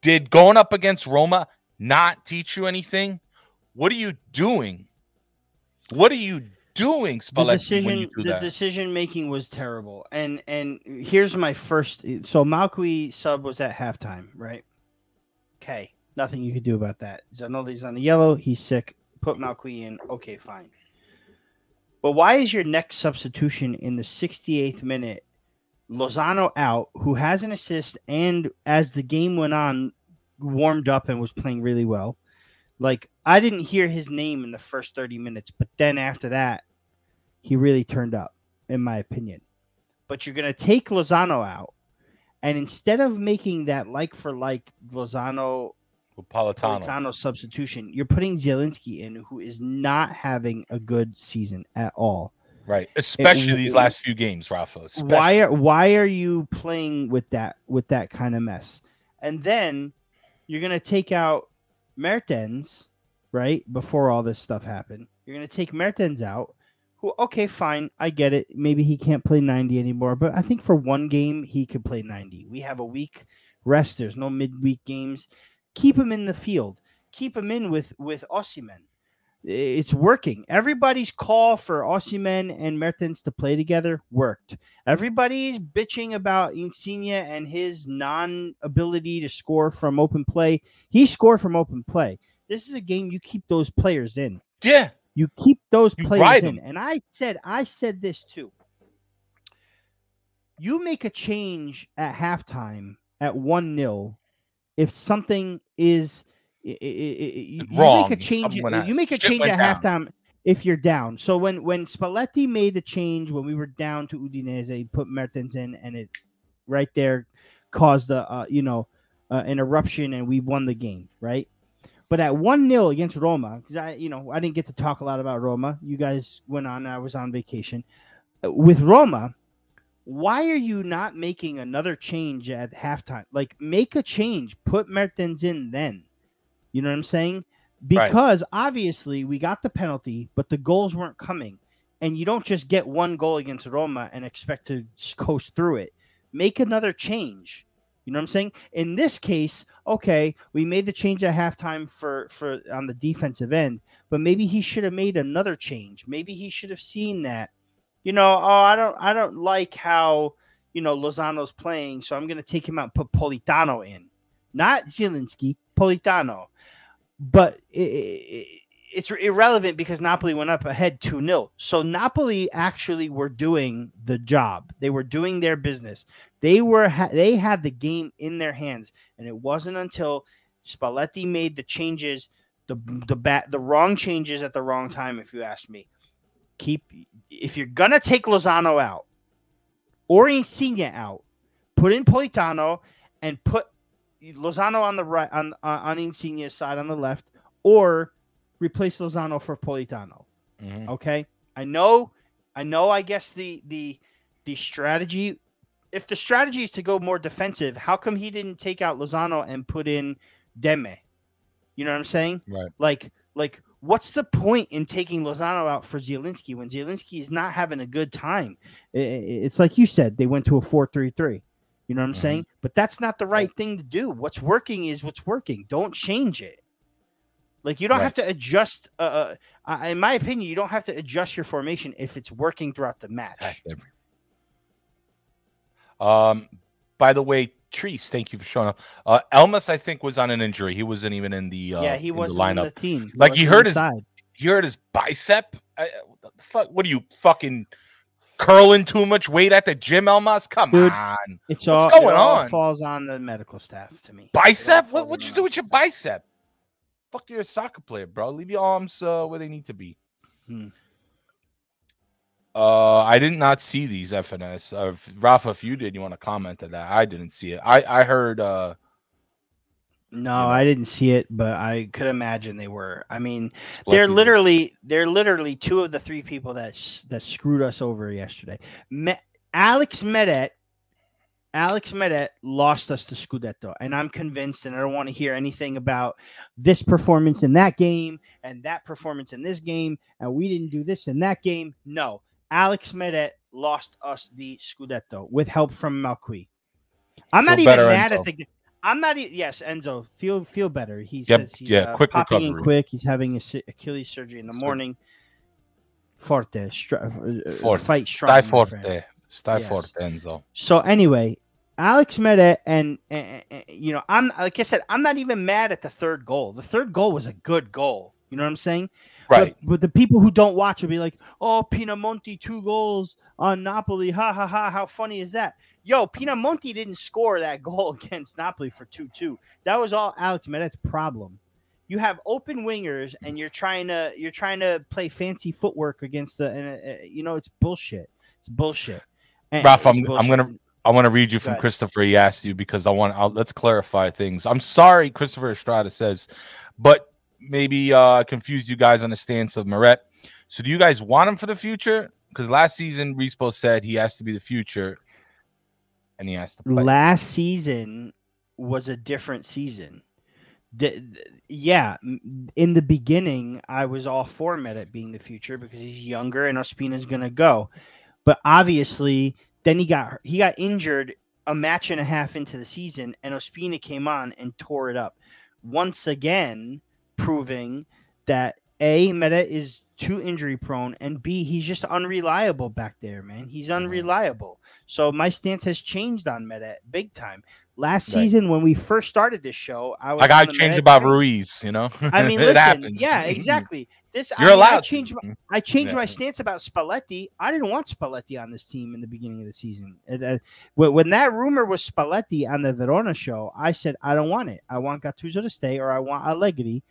did going up against Roma not teach you anything? What are you doing? What are you doing, Spalletti? The decision, when you do the that? decision making was terrible. And and here's my first. So Malcuit sub was at halftime, right? Okay, nothing you could do about that. Zanoli's on the yellow. He's sick. Put Malcuit in. Okay, fine. But why is your next substitution in the sixty-eighth minute Lozano out, who has an assist and, as the game went on, warmed up and was playing really well? Like, I didn't hear his name in the first thirty minutes, but then after that, he really turned up, in my opinion. But you're going to take Lozano out, and instead of making that like-for-like Lozano Politano. Politano substitution, you're putting Zielinski in, who is not having a good season at all. Right, especially it, these it, last few games, Rafa. Especially. Why are why are you playing with that with that kind of mess? And then you're gonna take out Mertens, right? Before all this stuff happened, you're gonna take Mertens out. Who? Okay, fine, I get it. Maybe he can't play ninety anymore, but I think for one game he could play ninety. We have a week rest. There's no midweek games. Keep him in the field. Keep him in with, with Osimhen. It's working. Everybody's call for Osimhen and Mertens to play together worked. Everybody's bitching about Insigne and his non-ability to score from open play. He scored from open play. This is a game you keep those players in. Yeah. You keep those you players in. Them. And I said, I said this too. You make a change at halftime at one nil if something is it, it, it, you wrong, make a change, you make a change at halftime if you're down. So when, when Spalletti made the change when we were down to Udinese, he put Mertens in, and it right there caused a uh, you know uh, an eruption, and we won the game, right? But at one nil against Roma, because I you know I didn't get to talk a lot about Roma. You guys went on. I was on vacation with Roma. Why are you not making another change at halftime? Like, make a change. Put Mertens in then. You know what I'm saying? Because right. obviously we got the penalty, but the goals weren't coming. And you don't just get one goal against Roma and expect to coast through it. Make another change. You know what I'm saying? In this case, okay, we made the change at halftime for, for on the defensive end, but maybe he should have made another change. Maybe he should have seen that. You know, oh, I don't, I don't like how, you know, Lozano's playing, so I'm going to take him out and put Politano in, not Zielinski, Politano. But it, it, it's irrelevant because Napoli went up ahead two nil. So Napoli actually were doing the job; they were doing their business. They were, ha- they had the game in their hands, and it wasn't until Spalletti made the changes, the the bat, the wrong changes at the wrong time, if you ask me. Keep if you're gonna take Lozano out or Insigne out, put in Politano and put Lozano on the right on on Insigne's side on the left, or replace Lozano for Politano. Mm-hmm. Okay, I know, I know. I guess the the the strategy, if the strategy is to go more defensive, how come he didn't take out Lozano and put in Demme? You know what I'm saying? Right. Like like. What's the point in taking Lozano out for Zielinski when Zielinski is not having a good time? It's like you said, they went to a four three three. You know what I'm mm-hmm. saying? But that's not the right thing to do. What's working is what's working. Don't change it. Like, you don't right. have to adjust. Uh, uh, in my opinion, you don't have to adjust your formation if it's working throughout the match. Um. By the way, Treese, thank you for showing up. Uh, Elmas, I think, was on an injury. He wasn't even in the uh, yeah. He wasn't in the, lineup. In the team. He like he hurt inside. his, he hurt his bicep. I, what the fuck? What are you fucking curling too much weight at the gym, Elmas? Come Dude, on. It's What's all, going it all on? falls on the medical staff to me. Bicep? What, what'd you do with your bicep? Fuck, you're a soccer player, bro. Leave your arms uh, where they need to be. Hmm. Uh, I did not see these F N S. Uh, if, Rafa, if you did, you want to comment on that? I didn't see it. I, I heard. Uh, no, you know, I didn't see it, but I could imagine they were. I mean, they're literally they're literally two of the three people that sh- that screwed us over yesterday. Me- Alex Meret, Alex Meret lost us to Scudetto, and I'm convinced. And I don't want to hear anything about this performance in that game and that performance in this game, and we didn't do this in that game. No. Alex Meret lost us the Scudetto with help from Malcuit. I'm feel not even mad Enzo. at the. I'm not. E- yes, Enzo, feel feel better. He yep. says he's yeah, uh, quick popping recovery. in quick. He's having a Achilles surgery in the That's morning. Good. Forte, stri- forte, fight strong. Stai forte, stai yes. forte, Enzo. So anyway, Alex Meret and, and, and you know, I'm like I said, I'm not even mad at the third goal. The third goal was a good goal. You know what I'm saying? Right. But, but the people who don't watch will be like, oh, Pinamonti, two goals on Napoli. Ha, ha, ha. How funny is that? Yo, Pinamonti didn't score that goal against Napoli for two two. That was all Alex Meret's problem. You have open wingers, and you're trying to you're trying to play fancy footwork against the and, – uh, you know, it's bullshit. It's bullshit. And, Ralph, it's I'm, bullshit. I'm going to – I want to read you from Christopher. He asked you because I want – let's clarify things. I'm sorry, Christopher Estrada says, but – maybe uh confused you guys on the stance of Meret. So do you guys want him for the future? Because last season Rispo said he has to be the future and he has to play. Last season was a different season. The, the, yeah, in the beginning I was all for Meret being the future because he's younger and Ospina's gonna go. But obviously then he got he got injured a match and a half into the season and Ospina came on and tore it up. Once again, proving that A, Meta is too injury prone, and B, he's just unreliable back there, man. He's unreliable. So my stance has changed on Meta big time. Last right. season, when we first started this show, I was like I changed Meta about thing. Ruiz, you know. I mean, listen, it happens. Yeah, exactly. This you're I mean, allowed. I changed my, I changed yeah. my stance about Spalletti. I didn't want Spalletti on this team in the beginning of the season. And, uh, when that rumor was Spalletti on the Verona show, I said I don't want it. I want Gattuso to stay, or I want Allegri.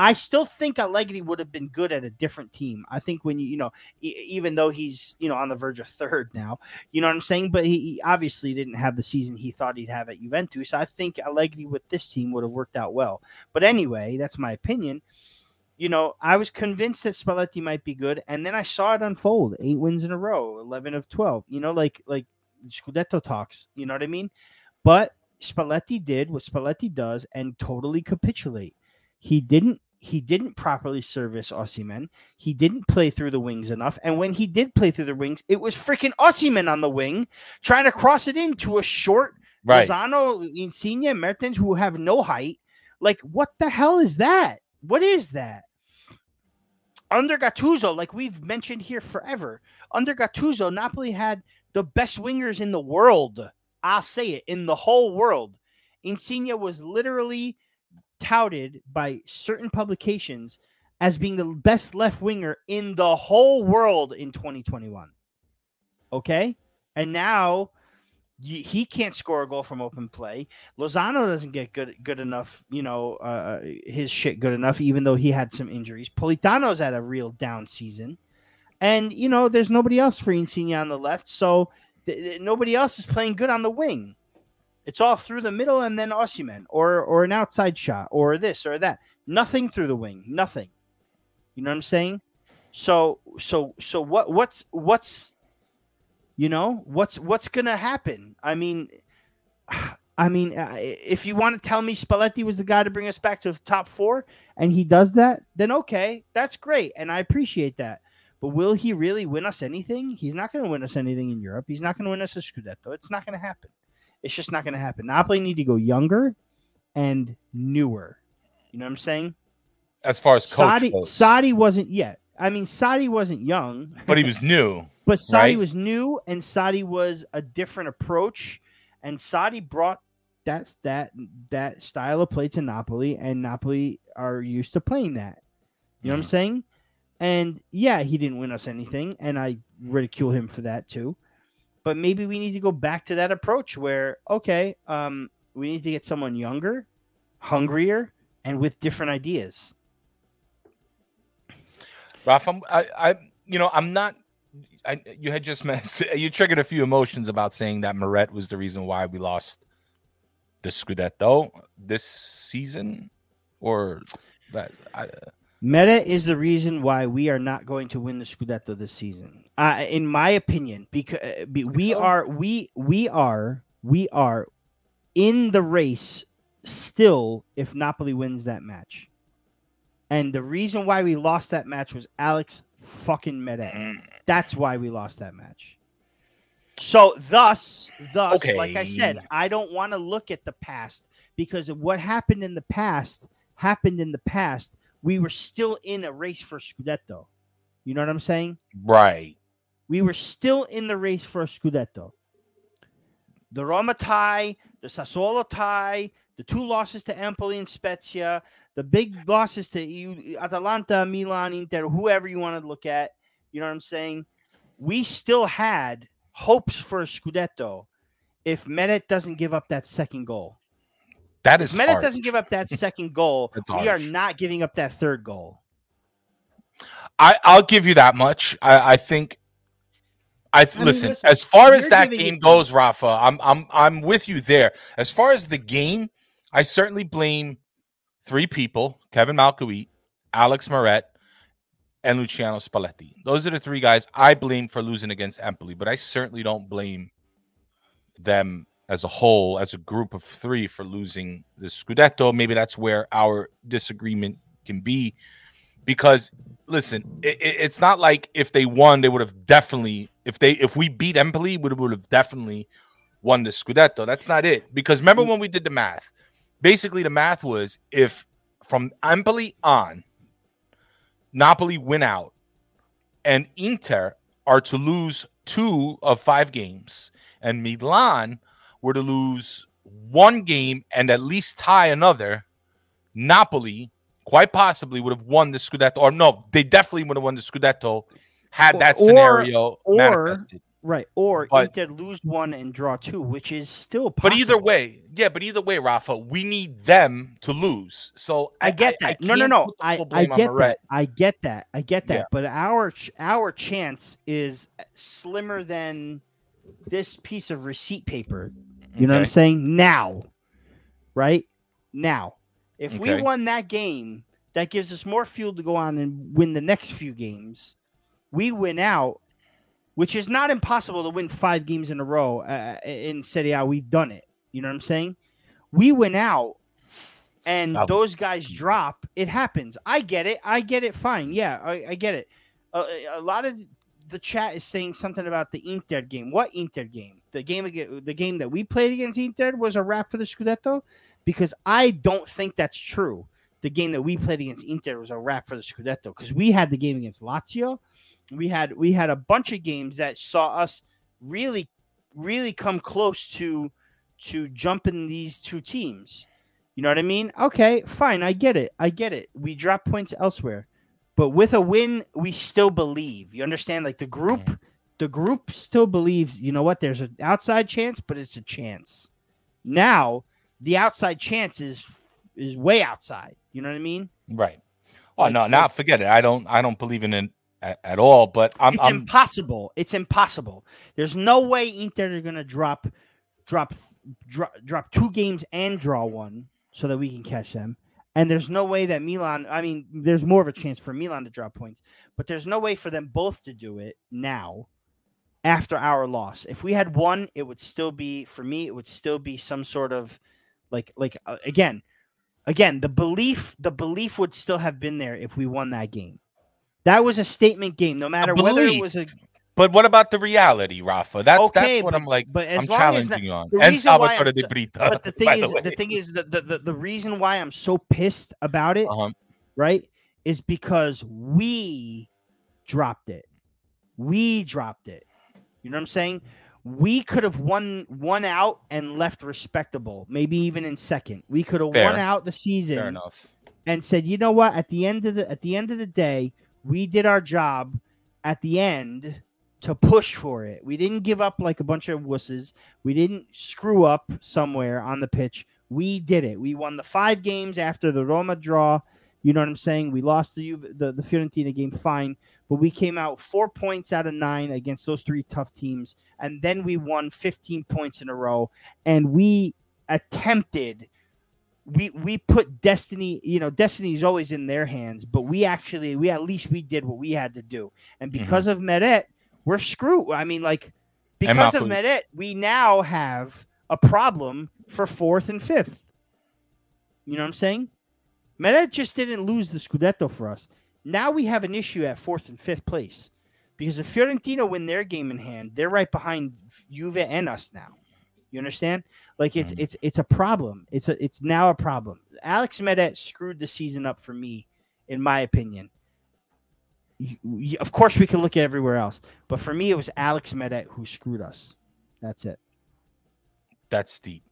I still think Allegri would have been good at a different team. I think when you, you know, e- even though he's, you know, on the verge of third now, you know what I'm saying? But he, he obviously didn't have the season he thought he'd have at Juventus. I think Allegri with this team would have worked out well. But anyway, that's my opinion. You know, I was convinced that Spalletti might be good. And then I saw it unfold. Eight wins in a row, eleven of twelve, you know, like, like Scudetto talks, you know what I mean? But Spalletti did what Spalletti does and totally capitulate. He didn't. He didn't properly service Osimhen. He didn't play through the wings enough. And when he did play through the wings, it was freaking Osimhen on the wing trying to cross it into a short right. Lozano, Insigne, Mertens, who have no height. Like, what the hell is that? What is that? Under Gattuso, like we've mentioned here forever, under Gattuso, Napoli had the best wingers in the world. I'll say it, in the whole world. Insigne was literally touted by certain publications as being the best left winger in the whole world in twenty twenty-one. Okay? And now he can't score a goal from open play. Lozano doesn't get good good enough, you know, uh, his shit good enough, even though he had some injuries. Politano's had a real down season. And, you know, there's nobody else for Insigne on the left, so th- th- nobody else is playing good on the wing. It's all through the middle and then Osimhen or or an outside shot or this or that. Nothing through the wing. Nothing. You know what I'm saying? So so so what what's what's you know what's what's gonna happen? I mean, I mean, if you want to tell me Spalletti was the guy to bring us back to the top four and he does that, then okay, that's great and I appreciate that. But will he really win us anything? He's not going to win us anything in Europe. He's not going to win us a Scudetto. It's not going to happen. It's just not going to happen. Napoli need to go younger and newer. You know what I'm saying? As far as coach goes. Sadi wasn't yet. I mean, Sadi wasn't young. But he was new. But Sadi right? was new, and Sadi was a different approach. And Sadi brought that that that style of play to Napoli, and Napoli are used to playing that. You know mm. what I'm saying? And yeah, he didn't win us anything, and I ridicule him for that too. But maybe we need to go back to that approach where, okay, um, we need to get someone younger, hungrier, and with different ideas. Ralph, I'm, I, I, you know, I'm not. I, you had just messed, you triggered a few emotions about saying that Meret was the reason why we lost the Scudetto this season, or that. I, Meret is the reason why we are not going to win the Scudetto this season, uh, in my opinion, because we are we we are we are in the race still if Napoli wins that match, and the reason why we lost that match was Alex fucking Meret. That's why we lost that match. So thus, thus, okay. Like I said, I don't want to look at the past because what happened in the past happened in the past. We were still in a race for Scudetto. You know what I'm saying? Right. We were still in the race for Scudetto. The Roma tie, the Sassuolo tie, the two losses to Empoli and Spezia, the big losses to Atalanta, Milan, Inter, whoever you want to look at. You know what I'm saying? We still had hopes for a Scudetto if Meret doesn't give up that second goal. That is, if Meret doesn't give up that second goal, we harsh. are not giving up that third goal. I, I'll give you that much. I, I think. I, th- I mean, listen, listen. As far as that game you- goes, Rafa, I'm I'm I'm with you there. As far as the game, I certainly blame three people: Kevin Malcuit, Alex Meret, and Luciano Spalletti. Those are the three guys I blame for losing against Empoli. But I certainly don't blame them as a whole, as a group of three, for losing the Scudetto. Maybe that's where our disagreement can be. Because, listen, it, it, it's not like if they won, they would have definitely, if they if we beat Empoli, we would have definitely won the Scudetto. That's not it. Because remember when we did the math? Basically, the math was if from Empoli on, Napoli win out and Inter are to lose two of five games and Milan were to lose one game and at least tie another, Napoli quite possibly would have won the Scudetto. Or no, they definitely would have won the Scudetto had that or, scenario or, manifested. Right, or but, Inter lose one and draw two, which is still possible. But either way, yeah, but either way, Rafa, we need them to lose. So I, I get that. I, I no, no, no. I, I get that. I get that. I get that. Yeah. But our our chance is slimmer than this piece of receipt paper. You know okay. what I'm saying? Now, right? Now. If okay. we won that game, that gives us more fuel to go on and win the next few games. We win out, which is not impossible to win five games in a row uh, in Serie A. We've done it. You know what I'm saying? We win out, and Stop. those guys drop. It happens. I get it. I get it. Fine. Yeah, I, I get it. Uh, a lot of the chat is saying something about the Inter game. What Inter game? The game against, the game that we played against Inter was a wrap for the Scudetto? Because I don't think that's true. The game that we played against Inter was a wrap for the Scudetto. Because we had the game against Lazio. We had we had a bunch of games that saw us really, really come close to to jumping these two teams. You know what I mean? Okay, fine. I get it. I get it. We drop points elsewhere. But with a win, we still believe. You understand? Like the group, the group still believes, you know what? There's an outside chance, but it's a chance. Now, the outside chance is is way outside. You know what I mean? Right. Oh like, no, now like, forget it. I don't. I don't believe in it at, at all. But I'm, it's I'm... impossible. It's impossible. There's no way Inter are gonna drop, drop, drop, drop two games and draw one so that we can catch them. And there's no way that Milan. I mean, there's more of a chance for Milan to drop points, but there's no way for them both to do it now. After our loss, if we had won, it would still be for me. It would still be some sort of. Like, like uh, again, again, the belief, the belief would still have been there if we won that game. That was a statement game, no matter whether it was a. But what about the reality, Rafa? That's okay, that's what but, I'm like. But as I'm long challenging you on. And Salvatore De Brita. But the thing is, the, the thing is, the, the the reason why I'm so pissed about it, uh-huh. right, is because we dropped it. We dropped it. You know what I'm saying? We could have won one out and left respectable, maybe even in second. We could have Fair. won out the season Fair enough. and said, you know what? At the end of the at the end of the day, we did our job at the end to push for it. We didn't give up like a bunch of wusses. We didn't screw up somewhere on the pitch. We did it. We won the five games after the Roma draw. You know what I'm saying? We lost the the, the Fiorentina game, fine. But we came out four points out of nine against those three tough teams. And then we won fifteen points in a row. And we attempted. We we put destiny, you know, destiny is always in their hands. But we actually, we at least we did what we had to do. And because mm-hmm. of Meret, we're screwed. I mean, like, because of Meret, we now have a problem for fourth and fifth. You know what I'm saying? Meret just didn't lose the Scudetto for us. Now we have an issue at fourth and fifth place. Because if Fiorentina win their game in hand, they're right behind Juve and us now. You understand? Like, it's it's it's a problem. It's a, it's now a problem. Alex Meret screwed the season up for me, in my opinion. Of course, we can look at everywhere else. But for me, it was Alex Meret who screwed us. That's it. That's deep.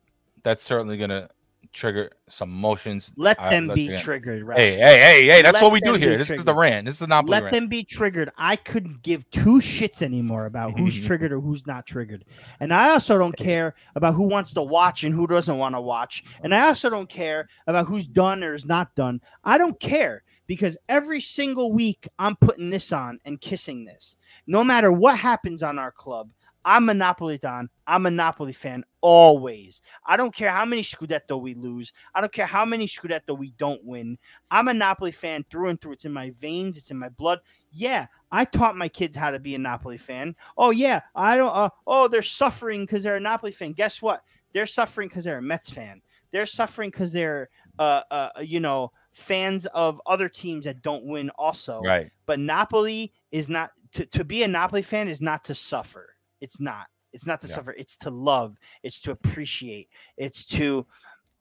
That's certainly going to trigger some emotions. Let I, them let be them. triggered. Right? Hey, hey, hey, hey. That's let what we do here. This triggered. Is the rant. This is not Let rant. them be triggered. I couldn't give two shits anymore about who's triggered or who's not triggered. And I also don't care about who wants to watch and who doesn't want to watch. And I also don't care about who's done or is not done. I don't care because every single week I'm putting this on and kissing this. No matter what happens on our club, I'm a Napoli Don. I'm a Napoli fan always. I don't care how many Scudetto we lose. I don't care how many Scudetto we don't win. I'm a Napoli fan through and through. It's in my veins. It's in my blood. Yeah, I taught my kids how to be a Napoli fan. Oh, yeah. I don't. Uh, oh, they're suffering because they're a Napoli fan. Guess what? They're suffering because they're a Mets fan. They're suffering because they're, uh, uh, you know, fans of other teams that don't win also. Right. But Napoli is not to, to be a Napoli fan is not to suffer. It's not. It's not to yeah. suffer. It's to love. It's to appreciate. It's to,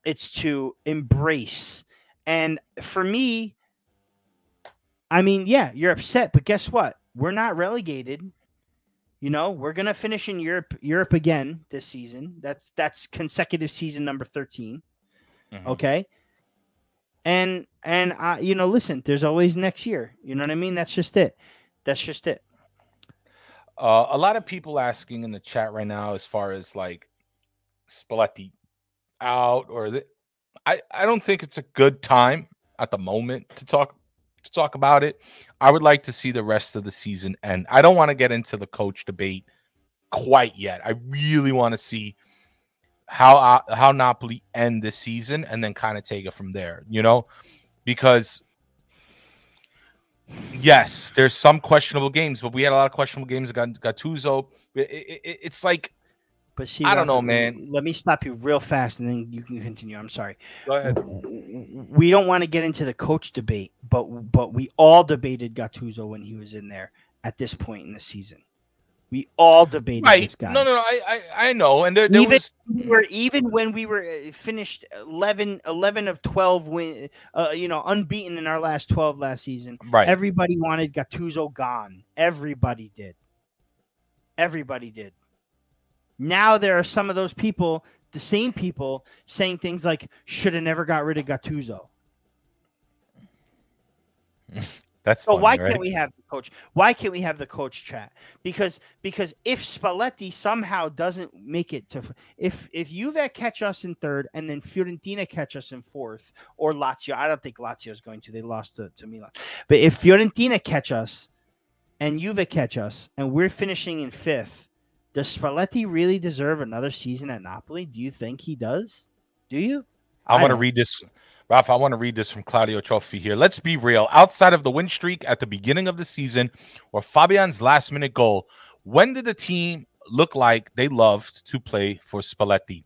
it's to embrace. And for me, I mean, yeah, you're upset, but guess what? We're not relegated. You know, we're gonna finish in Europe. Europe again this season. That's that's consecutive season number thirteen. Mm-hmm. Okay. And and I, you know, listen, there's always next year. You know what I mean? That's just it. That's just it. Uh, a lot of people asking in the chat right now as far as like Spalletti out or the, I, I don't think it's a good time at the moment to talk to talk about it. I would like to see the rest of the season end. I don't want to get into the coach debate quite yet. I really want to see how uh, how Napoli end this season and then kind of take it from there, you know, because yes, there's some questionable games, but we had a lot of questionable games. Gattuso, it, it, it, it's like, but see, I don't know, man. Let me stop you real fast, and then you can continue. I'm sorry. Go ahead. We don't want to get into the coach debate, but but we all debated Gattuso when he was in there. At this point in the season, we all debated right. this guy. No, no, no I, I I know, and there, there even was... we were even when we were finished eleven, eleven of twelve win, uh, you know, unbeaten in our last twelve last season. Right, everybody wanted Gattuso gone. Everybody did. Everybody did. Now there are some of those people, the same people, saying things like "should have never got rid of Gattuso." That's so funny, why right? can't we have the coach? Why can't we have the coach chat? Because because if Spalletti somehow doesn't make it to if if Juve catch us in third and then Fiorentina catch us in fourth or Lazio, I don't think Lazio is going to. They lost to, to Milan. But if Fiorentina catch us and Juve catch us and we're finishing in fifth, does Spalletti really deserve another season at Napoli? Do you think he does? Do you? I, I want to read this. Ralph, I want to read this from Claudio Trophy here. Let's be real. Outside of the win streak at the beginning of the season or Fabian's last-minute goal, when did the team look like they loved to play for Spalletti?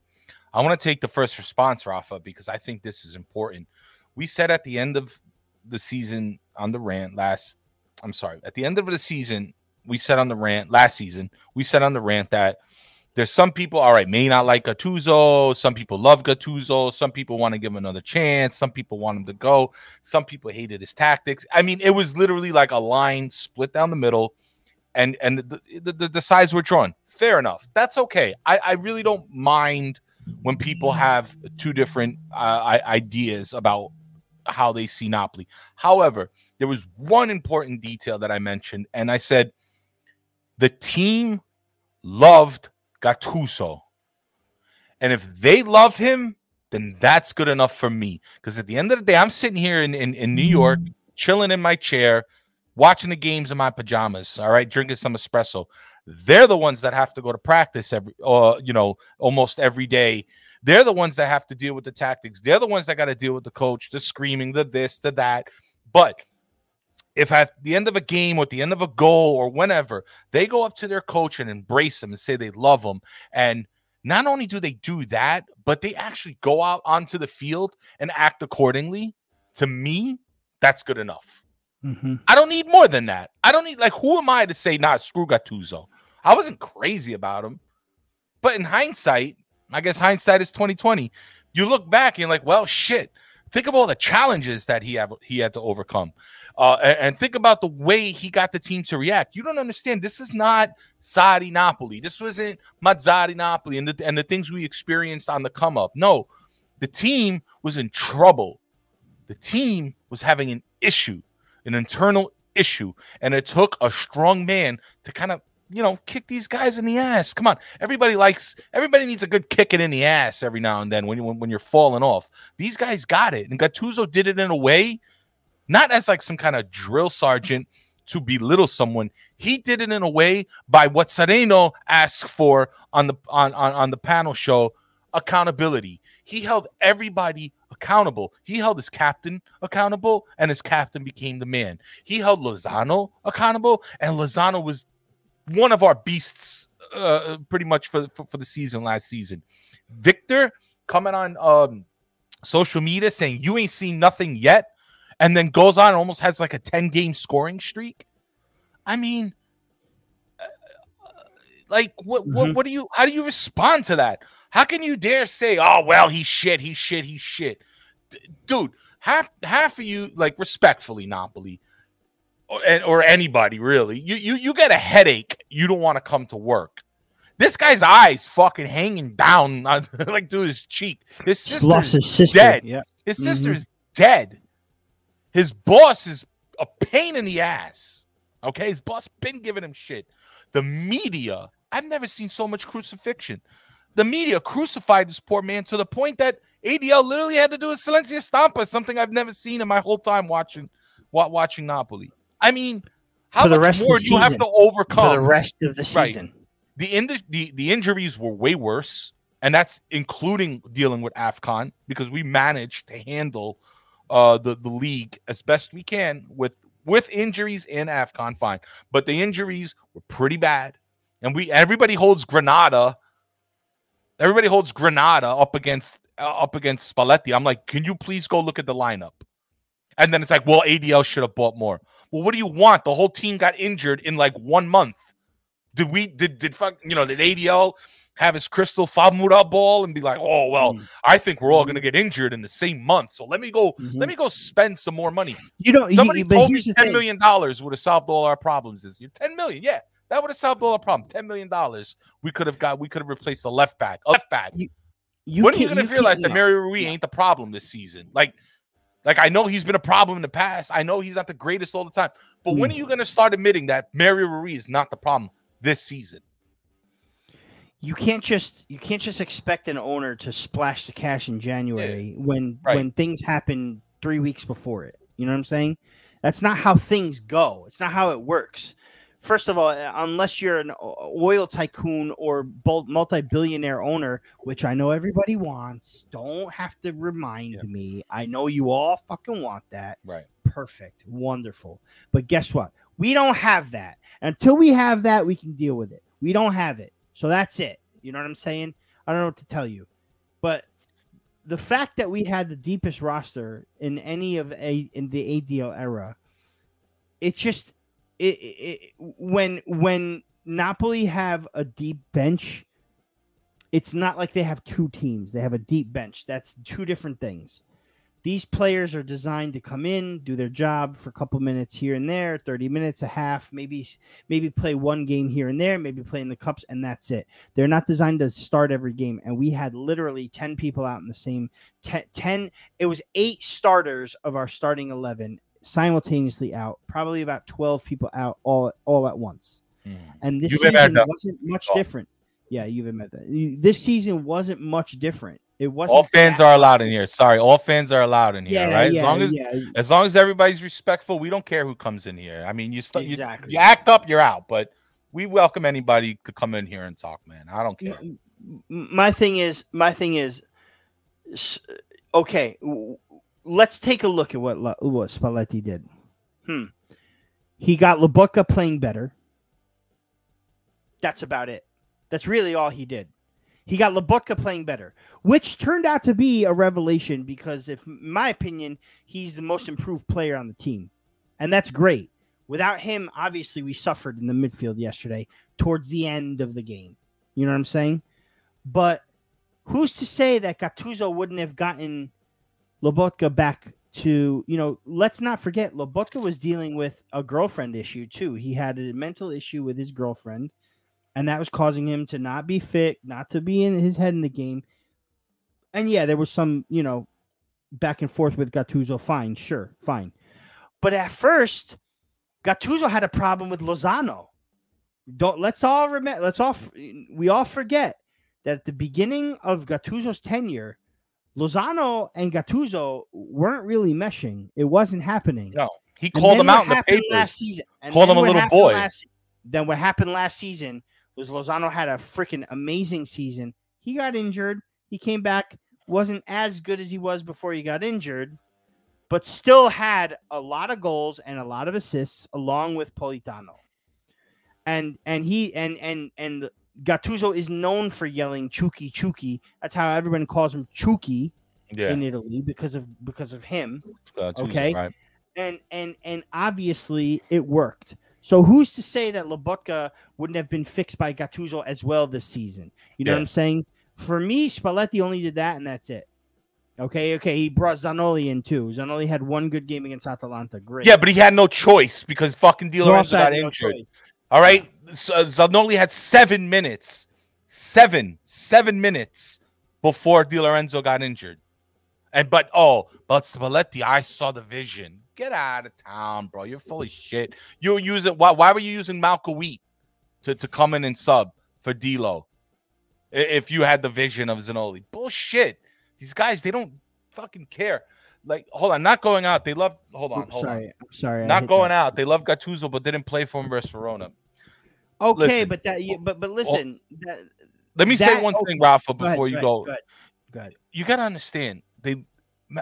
I want to take the first response, Rafa, because I think this is important. We said at the end of the season on the rant last – I'm sorry. At the end of the season, we said on the rant – last season, we said on the rant that – there's some people, all right, may not like Gattuso. Some people love Gattuso. Some people want to give him another chance. Some people want him to go. Some people hated his tactics. I mean, it was literally like a line split down the middle, and and the the, the sides were drawn. Fair enough. That's okay. I, I really don't mind when people have two different uh, ideas about how they see Napoli. However, there was one important detail that I mentioned, and I said the team loved Gattuso. And if they love him, then that's good enough for me. Because at the end of the day, I'm sitting here in, in, in New York, chilling in my chair, watching the games in my pajamas, all right, drinking some espresso. They're the ones that have to go to practice every, uh, you know, almost every day. They're the ones that have to deal with the tactics. They're the ones that got to deal with the coach, the screaming, the this, the that. But if at the end of a game or at the end of a goal or whenever, they go up to their coach and embrace him and say they love him. And not only do they do that, but they actually go out onto the field and act accordingly. To me, that's good enough. Mm-hmm. I don't need more than that. I don't need, like, who am I to say, nah, screw Gattuso? I wasn't crazy about him. But in hindsight, I guess hindsight is twenty twenty. You look back and you're like, well, shit. Think of all the challenges that he have, he had to overcome. Uh, and, and think about the way he got the team to react. You don't understand. This is not Sarri Napoli. This wasn't Mazzarri Napoli and the, and the things we experienced on the come up. No, the team was in trouble. The team was having an issue, an internal issue. And it took a strong man to kind of, you know, kick these guys in the ass. Come on. Everybody likes, everybody needs a good kicking in the ass every now and then when, you, when, when you're falling off. These guys got it. And Gattuso did it in a way, not as like some kind of drill sergeant to belittle someone. He did it in a way by what Sereno asked for on the, on, on, on the panel show, accountability. He held everybody accountable. He held his captain accountable, and his captain became the man. He held Lozano accountable, and Lozano was one of our beasts, uh, pretty much for, for for the season last season. Victor coming on um, social media saying you ain't seen nothing yet, and then goes on and almost has like a ten game scoring streak. I mean, uh, like what mm-hmm. what what do you? How do you respond to that? How can you dare say, oh well, he's shit, he's shit, he's shit, D- dude? Half half of you, like, respectfully, Napoli. Or, or anybody, really, you you you get a headache. You don't want to come to work. This guy's eyes fucking hanging down on, like, to his cheek. His sister is sister. dead. Yeah. His mm-hmm. sister is dead. His boss is a pain in the ass. Okay, his boss been giving him shit. The media. I've never seen so much crucifixion. The media crucified this poor man to the point that A D L literally had to do a silencio stampa, something I've never seen in my whole time watching watching Napoli. I mean, how the much rest more do you have to overcome? For the rest of the season. Right. The, in- the, the injuries were way worse, and that's including dealing with AFCON, because we managed to handle uh, the, the league as best we can with, with injuries and AFCON, fine. But the injuries were pretty bad, and we everybody holds Granada. Everybody holds Granada up against uh, up against Spalletti. I'm like, can you please go look at the lineup? And then it's like, well, A D L should have bought more. Well, what do you want? The whole team got injured in like one month. Did we, did, did, fuck, you know, did A D L have his crystal Famura ball and be like, oh, well, mm-hmm. I think we're all going to get injured in the same month. So let me go, mm-hmm. let me go spend some more money. You know, somebody you, told me ten million dollars would have solved all our problems. Is ten million dollars. Yeah. That would have solved all our problems. ten million dollars. We could have got, we could have replaced the left back. A left back. You, you when are you going to realize that Mario Rui ain't the problem this season? Like, Like, I know he's been a problem in the past. I know he's not the greatest all the time. But when are you going to start admitting that Mario Rui is not the problem this season? You can't just you can't just expect an owner to splash the cash in January yeah. when right. when things happen three weeks before it. You know what I'm saying? That's not how things go. It's not how it works. First of all, unless you're an oil tycoon or multi-billionaire owner, which I know everybody wants, don't have to remind yeah. me. I know you all fucking want that. Right. Perfect. Wonderful. But guess what? We don't have that. Until we have that, we can deal with it. We don't have it. So that's it. You know what I'm saying? I don't know what to tell you. But the fact that we had the deepest roster in any of a in the A D L era, it just... It, it, it, when when Napoli have a deep bench, it's not like they have two teams. They have a deep bench. That's two different things. These players are designed to come in, do their job for a couple minutes here and there, thirty minutes, a half, maybe maybe play one game here and there, maybe play in the cups, and that's it. They're not designed to start every game. And we had literally ten people out in the same ten. It was eight starters of our starting eleven simultaneously out, probably about twelve people out all, all at once. Mm. And this Juve season wasn't much oh. different. Yeah, you've admitted that. This season wasn't much different. It wasn't all fans that. are allowed in here. Sorry, all fans are allowed in here, yeah, right? Yeah, as long as yeah. as long as everybody's respectful, we don't care who comes in here. I mean, you st- exactly. you, you act up, you're out. But we welcome anybody to come in here and talk, man. I don't care. My thing is, my thing is, okay. Let's take a look at what what Spalletti did. Hmm. He got Lobotka playing better. That's about it. That's really all he did. He got Lobotka playing better, which turned out to be a revelation because, if in my opinion, he's the most improved player on the team. And that's great. Without him, obviously, we suffered in the midfield yesterday towards the end of the game. You know what I'm saying? But who's to say that Gattuso wouldn't have gotten Lobotka back to, you know, let's not forget, Lobotka was dealing with a girlfriend issue too. He had a mental issue with his girlfriend. And that was causing him to not be fit, not to be in his head in the game. And yeah, there was some, you know, back and forth with Gattuso. Fine, sure, fine. But at first, Gattuso had a problem with Lozano. Don't let's all remember. Let's all we all forget that at the beginning of Gattuso's tenure, Lozano and Gattuso weren't really meshing. It wasn't happening. No, he called him out in the papers last season. Called him a little boy. Last, then what happened last season? Was Lozano had a freaking amazing season. He got injured. He came back, wasn't as good as he was before he got injured, but still had a lot of goals and a lot of assists along with Politano. And and he and and and Gattuso is known for yelling Chucky Chucky. That's how everyone calls him Chucky yeah. in Italy because of because of him. Uh, okay. Right. And and and obviously it worked. So who's to say that Lobotka wouldn't have been fixed by Gattuso as well this season? You know yeah. what I'm saying? For me, Spalletti only did that, and that's it. Okay, okay, he brought Zanoli in, too. Zanoli had one good game against Atalanta. Great. Yeah, but he had no choice because fucking De Laurentiis got injured. No All right? So Zanoli had seven minutes. Seven. Seven minutes before Di Lorenzo got injured. And But, oh, but Spalletti, I saw the vision. Get out of town, bro. You're full of shit. You were using why? Why were you using Malcuit to to come in and sub for D'Lo if you had the vision of Zanoli? Bullshit. These guys, they don't fucking care. Like, hold on, not going out. They love. Hold on, hold sorry, on. I'm sorry, not going that. out. They love Gattuso, but didn't play for him versus Verona. Okay, listen, but that. You, but but listen. Oh, that, let me that, say one okay. thing, Rafa, before go ahead, you go. Go ahead, go ahead. You gotta understand. They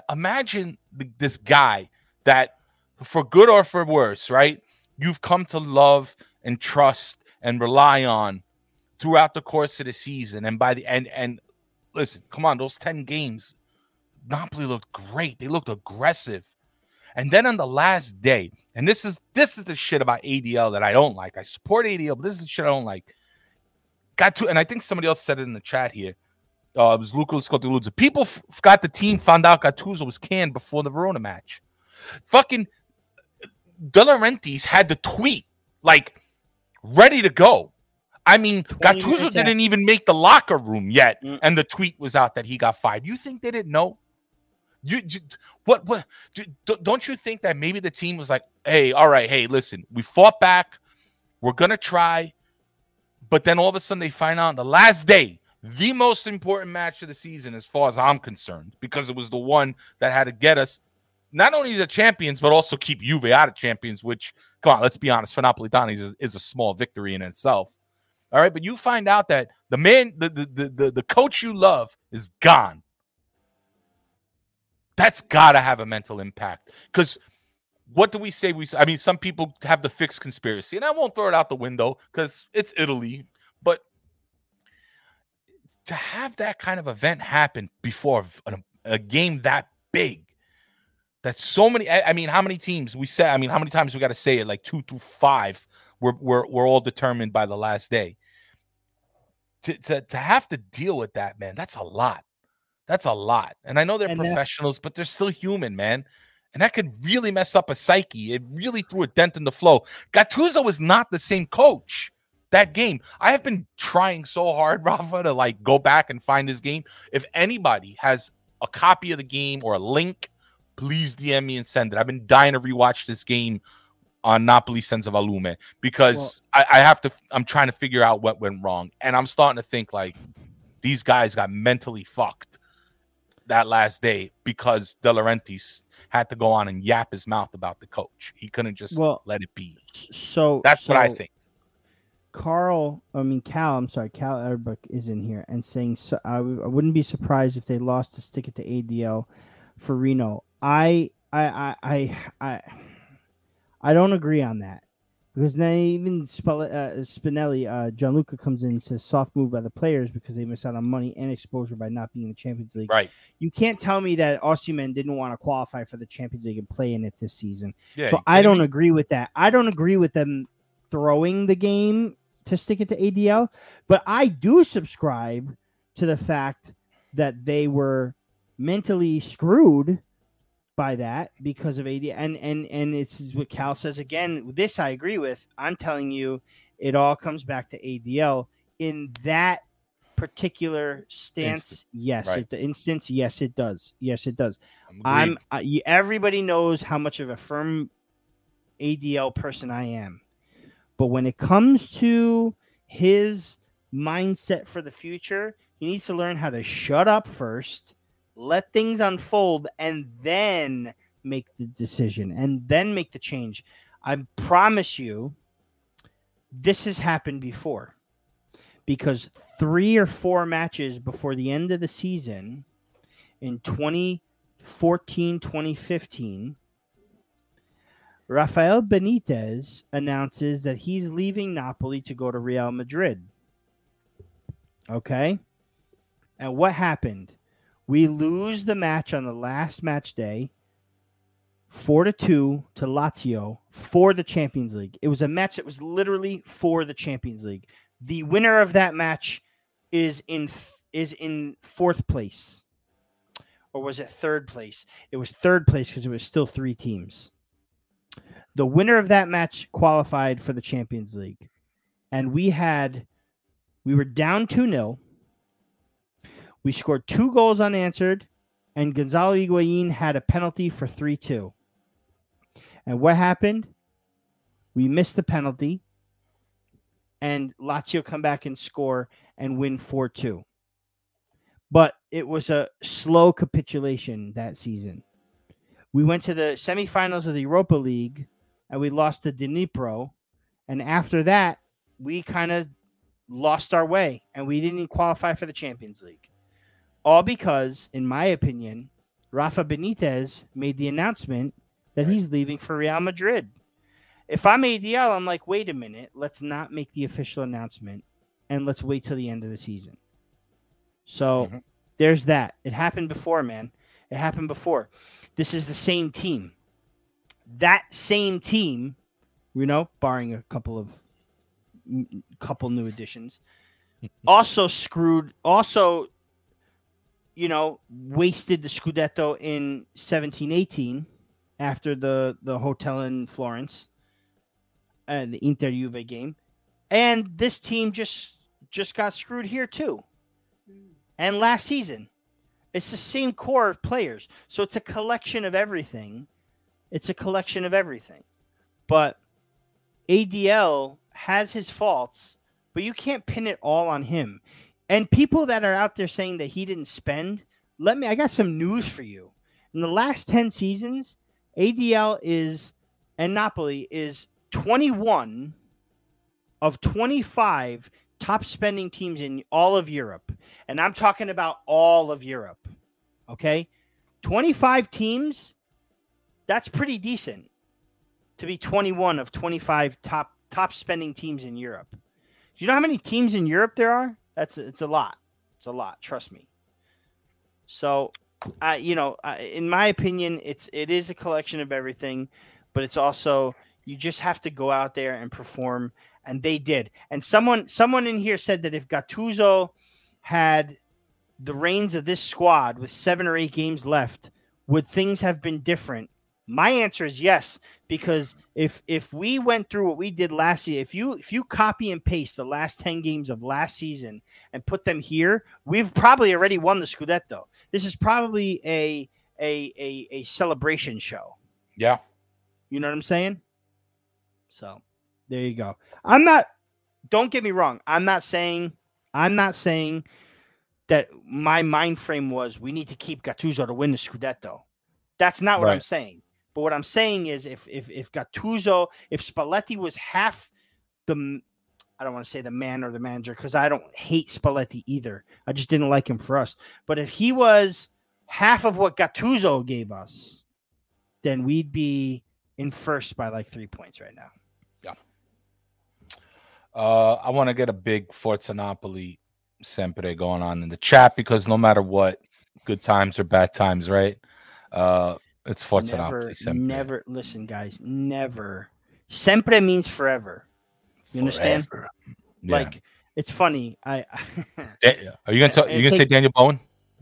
imagine the, this guy. That for good or for worse, right? You've come to love and trust and rely on throughout the course of the season. And by the end, and listen, come on, those ten games, Napoli looked great. They looked aggressive. And then on the last day, and this is this is the shit about A D L that I don't like. I support A D L, but this is the shit I don't like. Got to, and I think somebody else said it in the chat here. Uh, it was Lucas Cotiluzza. People f- forgot the team found out Gattuso was canned before the Verona match. Fucking De Laurentiis had the tweet like ready to go. I mean, Gattuso didn't even make the locker room yet, mm. and the tweet was out that he got fired. You think they didn't know? You, you what? What? Don't you think that maybe the team was like, "Hey, all right, hey, listen, we fought back. We're gonna try," but then all of a sudden they find out on the last day. The most important match of the season, as far as I'm concerned, because it was the one that had to get us. Not only the champions, but also keep Juve out of champions, which, come on, let's be honest, for Napolitani is, is a small victory in itself. All right, but you find out that the man, the the the, the coach you love is gone. That's got to have a mental impact. Because what do we say? We I mean, some people have the fixed conspiracy, and I won't throw it out the window because it's Italy. But to have that kind of event happen before a, a game that big, That so many, I, I mean, how many teams we said, I mean, how many times we got to say it, like two through five, we're, we're, we're all determined by the last day. To, to, to have to deal with that, man, that's a lot. That's a lot. And I know they're and professionals, but they're still human, man. And that could really mess up a psyche. It really threw a dent in the flow. Gattuso was not the same coach that game. I have been trying so hard, Rafa, to like go back and find this game. If anybody has a copy of the game or a link, please D M me and send it. I've been dying to rewatch this game on Napoli Senza Volume because well, I, I have to. I'm trying to figure out what went wrong, and I'm starting to think like these guys got mentally fucked that last day because De Laurentiis had to go on and yap his mouth about the coach. He couldn't just well, let it be. So that's so what I think. Carl, I mean Cal. I'm sorry, Cal Erbuck is in here and saying so, I, w- I wouldn't be surprised if they lost to stick it to A D L for Reno. I, I, I, I, I, I don't agree on that because then even Spall- uh, Spinelli, uh, Gianluca comes in and says soft move by the players because they miss out on money and exposure by not being in the Champions League. Right. You can't tell me that Osimhen didn't want to qualify for the Champions League and play in it this season. Yeah, so I don't be- agree with that. I don't agree with them throwing the game to stick it to A D L, but I do subscribe to the fact that they were mentally screwed by that because of A D, and and and it's what Cal says again. This I agree with. I'm telling you, it all comes back to A D L in that particular stance. Instance. Yes, right. At the instance, yes, it does. Yes, it does. I'm, I'm uh, everybody knows how much of a firm A D L person I am, but when it comes to his mindset for the future, he needs to learn how to shut up first. Let things unfold and then make the decision and then make the change. I promise you this has happened before because three or four matches before the end of the season in twenty fourteen, twenty fifteen, Rafael Benitez announces that he's leaving Napoli to go to Real Madrid. Okay. And what happened? We lose the match on the last match day, four to two to Lazio for the Champions League. It was a match that was literally for the Champions League. The winner of that match is in is in fourth place, or was it third place? It was third place because it was still three teams. The winner of that match qualified for the Champions League, and we had we were down two nil. We scored two goals unanswered, and Gonzalo Higuain had a penalty for three two. And what happened? We missed the penalty, and Lazio come back and score and win four two. But it was a slow capitulation that season. We went to the semifinals of the Europa League, and we lost to Dnipro. And after that, we kind of lost our way, and we didn't qualify for the Champions League. All because, in my opinion, Rafa Benitez made the announcement that he's leaving for Real Madrid. If I'm A D L, I'm like, wait a minute. Let's not make the official announcement, and let's wait till the end of the season. So mm-hmm. There's that. It happened before, man. It happened before. This is the same team. That same team, you know, barring a couple of couple new additions, also screwed, also... you know, wasted the Scudetto in seventeen eighteen after the, the hotel in Florence and uh, the Inter-Juve game. And this team just just got screwed here too. And last season. It's the same core of players. So it's a collection of everything. It's a collection of everything. But A D L has his faults, but you can't pin it all on him. And people that are out there saying that he didn't spend, let me, I got some news for you. In the last ten seasons, A D L is, and Napoli is twenty-one of twenty-five top spending teams in all of Europe. And I'm talking about all of Europe. Okay. twenty-five teams. That's pretty decent to be twenty-one of twenty-five top, top spending teams in Europe. Do you know how many teams in Europe there are? That's it's a lot. It's a lot. Trust me. So, I uh, you know, uh, in my opinion, it's it is a collection of everything, but it's also you just have to go out there and perform, and they did. And someone someone in here said that if Gattuso had the reins of this squad with seven or eight games left, would things have been different? My answer is yes, because if if we went through what we did last year, if you if you copy and paste the last ten games of last season and put them here, we've probably already won the Scudetto. This is probably a a a, a celebration show. Yeah. You know what I'm saying? So there you go. I'm not don't get me wrong. I'm not saying I'm not saying that my mind frame was we need to keep Gattuso to win the Scudetto. That's not what right. I'm saying. But what I'm saying is if if if Gattuso, if Spalletti was half the, I don't want to say the man or the manager, because I don't hate Spalletti either. I just didn't like him for us. But if he was half of what Gattuso gave us, then we'd be in first by like three points right now. Yeah. Uh, I want to get a big Forza Napoli sempre going on in the chat, because no matter what, good times or bad times, right? Uh It's Forza Napoli. Never, listen, guys, never. Sempre means forever. You forever. Understand? Yeah. Like, it's funny. I, I Are you going to you gonna say Daniel Bowen?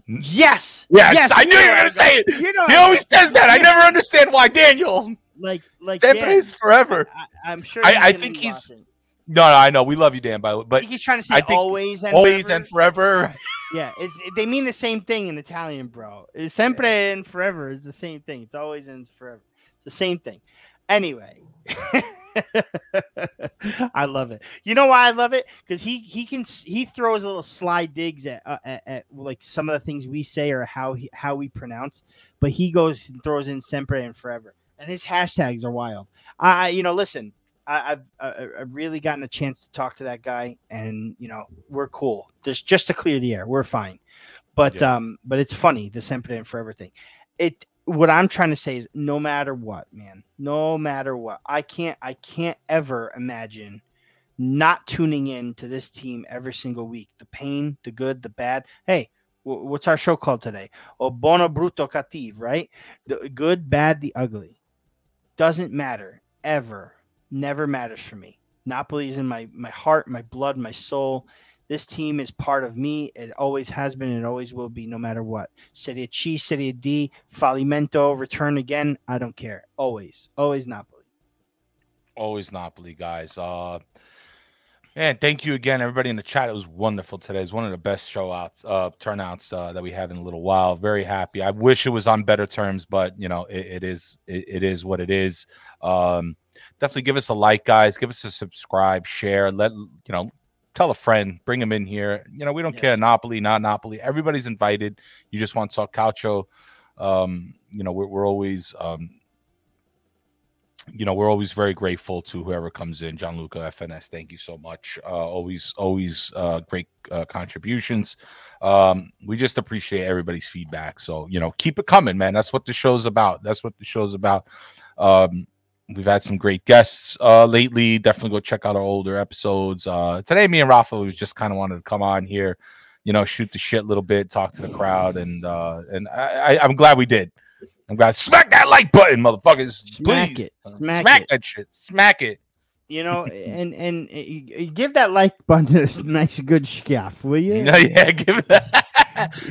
Yes. Yes. yes I knew you were going to say it. You know, he always says that. I never understand why Daniel. Like, like Sempre is forever. I, I'm sure. I, I think he's. No, no, I know. We love you, Dan, by the way. But I think he's trying to say always and always forever. and forever. Yeah, it, it, they mean the same thing in Italian, bro. Sempre yeah. and forever is the same thing. It's always and forever. It's the same thing. Anyway, I love it. You know why I love it? Because he he can he throws a little sly digs at, uh, at at like some of the things we say or how he, how we pronounce. But he goes and throws in sempre and forever, and his hashtags are wild. I you know listen, I, I've I've really gotten a chance to talk to that guy, and you know we're cool. Just just to clear the air, we're fine. But yeah. um, but it's funny the sempre and forever thing. It what I'm trying to say is no matter what, man, no matter what, I can't I can't ever imagine not tuning in to this team every single week. The pain, the good, the bad. Hey, w- what's our show called today? Oh, Bono, Brutto, Cattivo, right? The good, bad, the ugly. Doesn't matter ever. Never matters for me. Napoli is in my, my heart, my blood, my soul. This team is part of me. It always has been. It always will be, no matter what. Serie C, Serie D, Fallimento, return again. I don't care. Always. Always Napoli. Always Napoli, guys. Uh, man, thank you again, everybody in the chat. It was wonderful today. It was one of the best show outs, uh, turnouts uh, that we had in a little while. Very happy. I wish it was on better terms, but, you know, it, it is it, it is what it is. Um Definitely give us a like, guys. Give us a subscribe, share. Let you know, tell a friend, bring them in here. You know, we don't yes. care. Napoli, not Napoli. Everybody's invited. You just want to talk calcio. Um, you know, we're we're always, um, you know, we're always very grateful to whoever comes in. Gianluca F N S, thank you so much. Uh, always, always uh, great uh, contributions. Um, we just appreciate everybody's feedback. So you know, keep it coming, man. That's what the show's about. That's what the show's about. Um, We've had some great guests uh, lately. Definitely go check out our older episodes. Uh, today, me and Rafa was just kind of wanted to come on here, you know, shoot the shit a little bit, talk to the crowd, and uh, and I, I, I'm glad we did. I'm glad. Smack that like button, motherfuckers! Smack please. it, smack, smack it. that shit, smack it. You know, and and uh, give that like button a nice good scaff, will you? Yeah, yeah, give it that.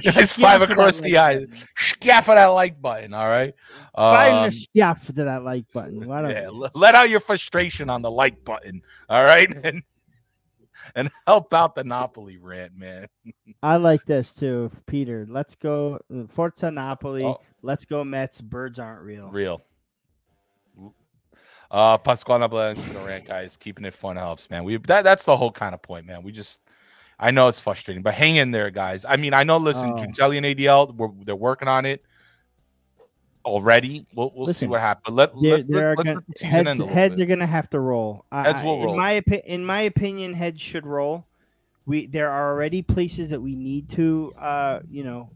That's five across the eye. Scaff for that like button, all right? Find the scaff to that like button. Why don't yeah, you? Let out your frustration on the like button, all right? And and help out the Napoli rant, man. I like this, too, Peter. Let's go Forza Napoli. Oh. Let's go Mets. Birds aren't real. Real. Uh, Pasquale Blanks for the rant, guys. Keeping it fun helps, man. We that, That's the whole kind of point, man. We just... I know it's frustrating, but hang in there, guys. I mean, I know, listen, oh. Jutelli and A D L, we're, they're working on it already. We'll, we'll listen, see what happens. Let, there, let, there let's gonna, let the season heads, end a little Heads bit. Are going to have to roll. Heads will roll. In my, opi- in my opinion, heads should roll. We There are already places that we need to, uh, you know,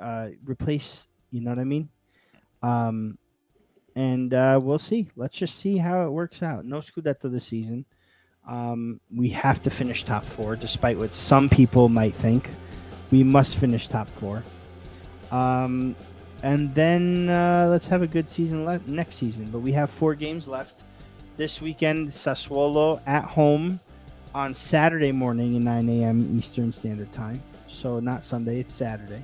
uh, replace. You know what I mean? Um, and uh, we'll see. Let's just see how it works out. No Scudetto this season. Um, we have to finish top four, despite what some people might think. We must finish top four. Um, and then uh, let's have a good season le- next season. But we have four games left. This weekend, Sassuolo at home on Saturday morning at nine a.m. Eastern Standard Time. so not Sunday, it's Saturday.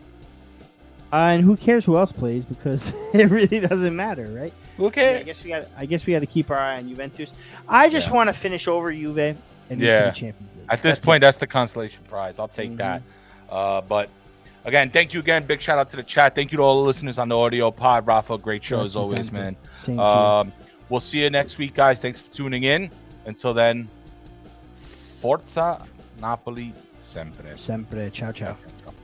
Uh, and who cares who else plays, because it really doesn't matter, right? Okay. I guess we got. I guess we got to keep our eye on Juventus. I just yeah. want to finish over Juve and yeah. the Champions League. At this that's point, it. that's the consolation prize. I'll take mm-hmm. that. Uh, but again, thank you again. Big shout out to the chat. Thank you to all the listeners on the audio pod. Rafa, great show yeah, as always, man. Um, we'll see you next week, guys. Thanks for tuning in. Until then, Forza Napoli sempre. Sempre. Ciao, ciao. ciao, ciao.